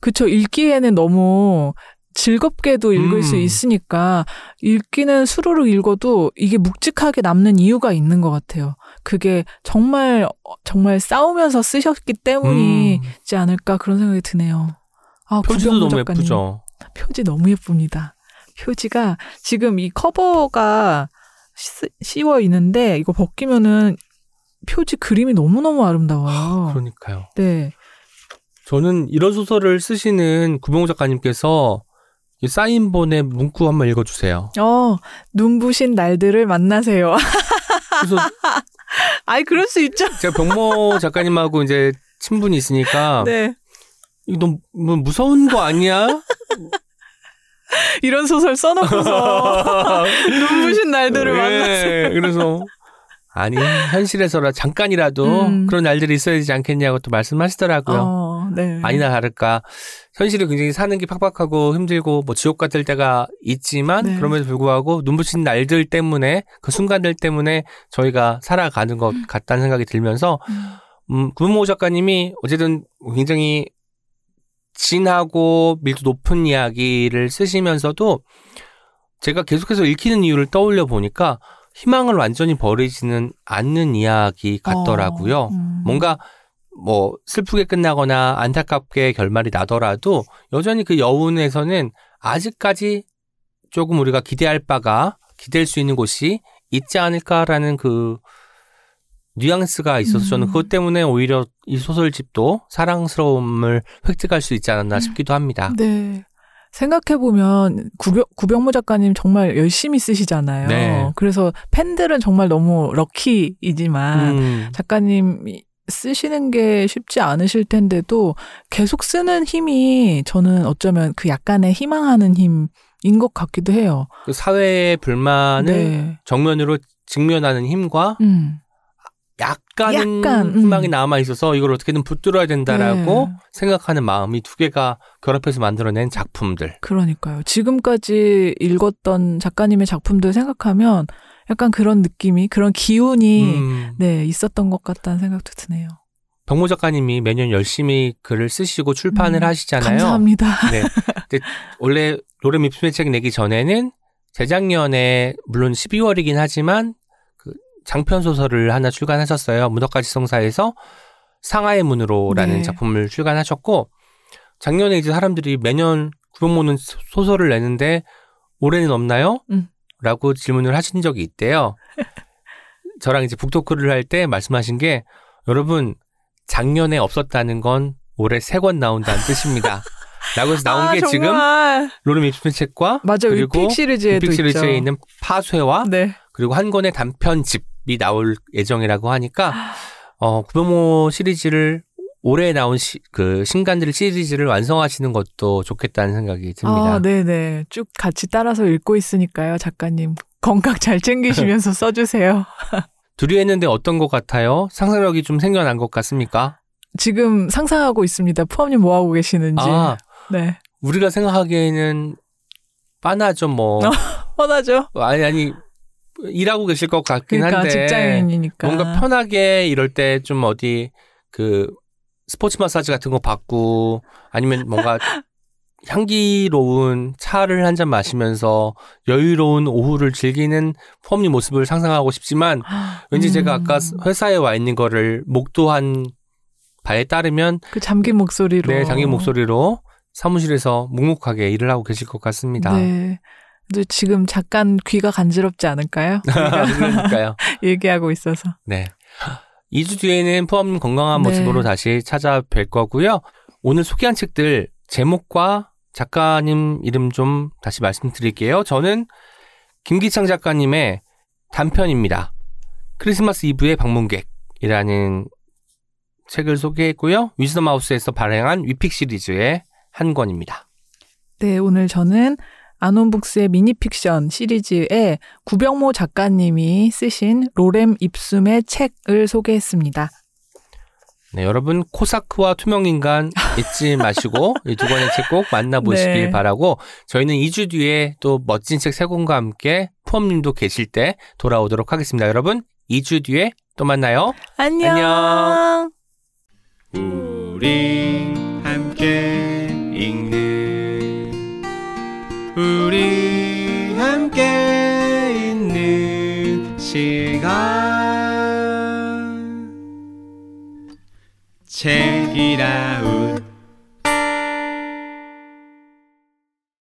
그쵸, 읽기에는 너무 즐겁게도 읽을 수 있으니까 읽기는 수루룩 읽어도 이게 묵직하게 남는 이유가 있는 것 같아요. 그게 정말 정말 싸우면서 쓰셨기 때문이지 않을까 그런 생각이 드네요. 아, 표지도 너무 작가님. 예쁘죠. 표지 너무 예쁩니다. 표지가 지금 이 커버가 씌워 있는데 이거 벗기면은 표지 그림이 너무너무 아름다워요. 아, 그러니까요. 네. 저는 이런 소설을 쓰시는 구병모 작가님께서 사인본의 문구 한번 읽어주세요. 눈부신 날들을 만나세요. 그래서 아이 그럴 수 있죠. 제가 병모 작가님하고 이제 친분이 있으니까 네. 이거 너무 무서운 거 아니야? 이런 소설 써놓고서 눈부신 날들을 만나세요. 네, 그래서 아니 현실에서라 잠깐이라도 그런 날들이 있어야 되지 않겠냐고 또 말씀하시더라고요. 네. 아니나 다를까 현실이 굉장히 사는 게 팍팍하고 힘들고 뭐 지옥 같을 때가 있지만 네. 그럼에도 불구하고 눈부신 날들 때문에 그 순간들 때문에 저희가 살아가는 것 같다는 생각이 들면서 구병모 작가님이 어쨌든 굉장히 진하고 밀도 높은 이야기를 쓰시면서도 제가 계속해서 읽히는 이유를 떠올려 보니까 희망을 완전히 버리지는 않는 이야기 같더라고요. 뭔가 뭐 슬프게 끝나거나 안타깝게 결말이 나더라도 여전히 그 여운에서는 아직까지 조금 우리가 기대할 바가 기댈 수 있는 곳이 있지 않을까라는 그 뉘앙스가 있어서 저는 그것 때문에 오히려 이 소설집도 사랑스러움을 획득할 수 있지 않았나 싶기도 합니다. 네. 생각해보면 구병모 작가님 정말 열심히 쓰시잖아요. 네. 그래서 팬들은 정말 너무 럭키이지만 작가님이 쓰시는 게 쉽지 않으실 텐데도 계속 쓰는 힘이 저는 어쩌면 그 약간의 희망하는 힘인 것 같기도 해요. 그 사회의 불만을 네. 정면으로 직면하는 힘과 약간은 희망이 남아있어서 이걸 어떻게든 붙들어야 된다라고 네. 생각하는 마음이 두 개가 결합해서 만들어낸 작품들. 그러니까요. 지금까지 읽었던 작가님의 작품들 생각하면 약간 그런 느낌이 그런 기운이 네, 있었던 것 같다는 생각도 드네요. 병모 작가님이 매년 열심히 글을 쓰시고 출판을 하시잖아요. 감사합니다. 네. 근데 원래 로렘 입숨의 책 내기 전에는 재작년에 물론 12월이긴 하지만 장편 소설을 하나 출간하셨어요. 문학가지성사에서 상하의 문으로라는 네. 작품을 출간하셨고 작년에 이제 사람들이 매년 구병모는 소설을 내는데 올해는 없나요? 라고 질문을 하신 적이 있대요. 저랑 이제 북토크를 할 때 말씀하신 게 여러분 작년에 없었다는 건 올해 3권 나온다는 뜻입니다. 라고 해서 나온 게 정말. 지금 로렘 입숨 책과 맞아, 그리고 위픽 시리즈에 있는 파쇄와 네. 그리고 한 권의 단편집이 나올 예정이라고 하니까 구병모 시리즈를 올해 나온 그 신간들 시리즈를 완성하시는 것도 좋겠다는 생각이 듭니다. 네네. 쭉 같이 따라서 읽고 있으니까요. 작가님 건강 잘 챙기시면서 써주세요. 둘이 했는데 어떤 것 같아요? 상상력이 좀 생겨난 것 같습니까? 지금 상상하고 있습니다. 푸엄님 뭐하고 계시는지. 네. 우리가 생각하기에는 뻔하죠 뭐. 뻔하죠. 아니. 일하고 계실 것 같긴 그러니까, 한데 직장인이니까. 뭔가 편하게 이럴 때 좀 어디 그 스포츠 마사지 같은 거 받고 아니면 뭔가 향기로운 차를 한 잔 마시면서 여유로운 오후를 즐기는 펌님 모습을 상상하고 싶지만 왠지 제가 아까 회사에 와 있는 거를 목도한 바에 따르면 그 잠긴 목소리로 사무실에서 묵묵하게 일을 하고 계실 것 같습니다. 네. 지금 잠깐 귀가 간지럽지 않을까요? 그러니까요. 얘기하고 있어서. 네. 2주 뒤에는 포함 건강한 모습으로 네. 다시 찾아뵐 거고요. 오늘 소개한 책들 제목과 작가님 이름 좀 다시 말씀드릴게요. 저는 김기창 작가님의 단편입니다. 크리스마스 이브의 방문객이라는 책을 소개했고요. 위즈덤하우스에서 발행한 위픽 시리즈의 한 권입니다. 네, 오늘 저는 아논북스의 미니픽션 시리즈에 구병모 작가님이 쓰신 로렘 입숨의 책을 소개했습니다. 네, 여러분 코사크와 투명인간 잊지 마시고 이 두 권의 책 꼭 만나보시길 네. 바라고 저희는 2주 뒤에 또 멋진 책 3권과 함께 푸엄님도 계실 때 돌아오도록 하겠습니다. 여러분 2주 뒤에 또 만나요. 안녕. 안녕. 우리 함께 읽는 우리 함께 있는 시간 책이라운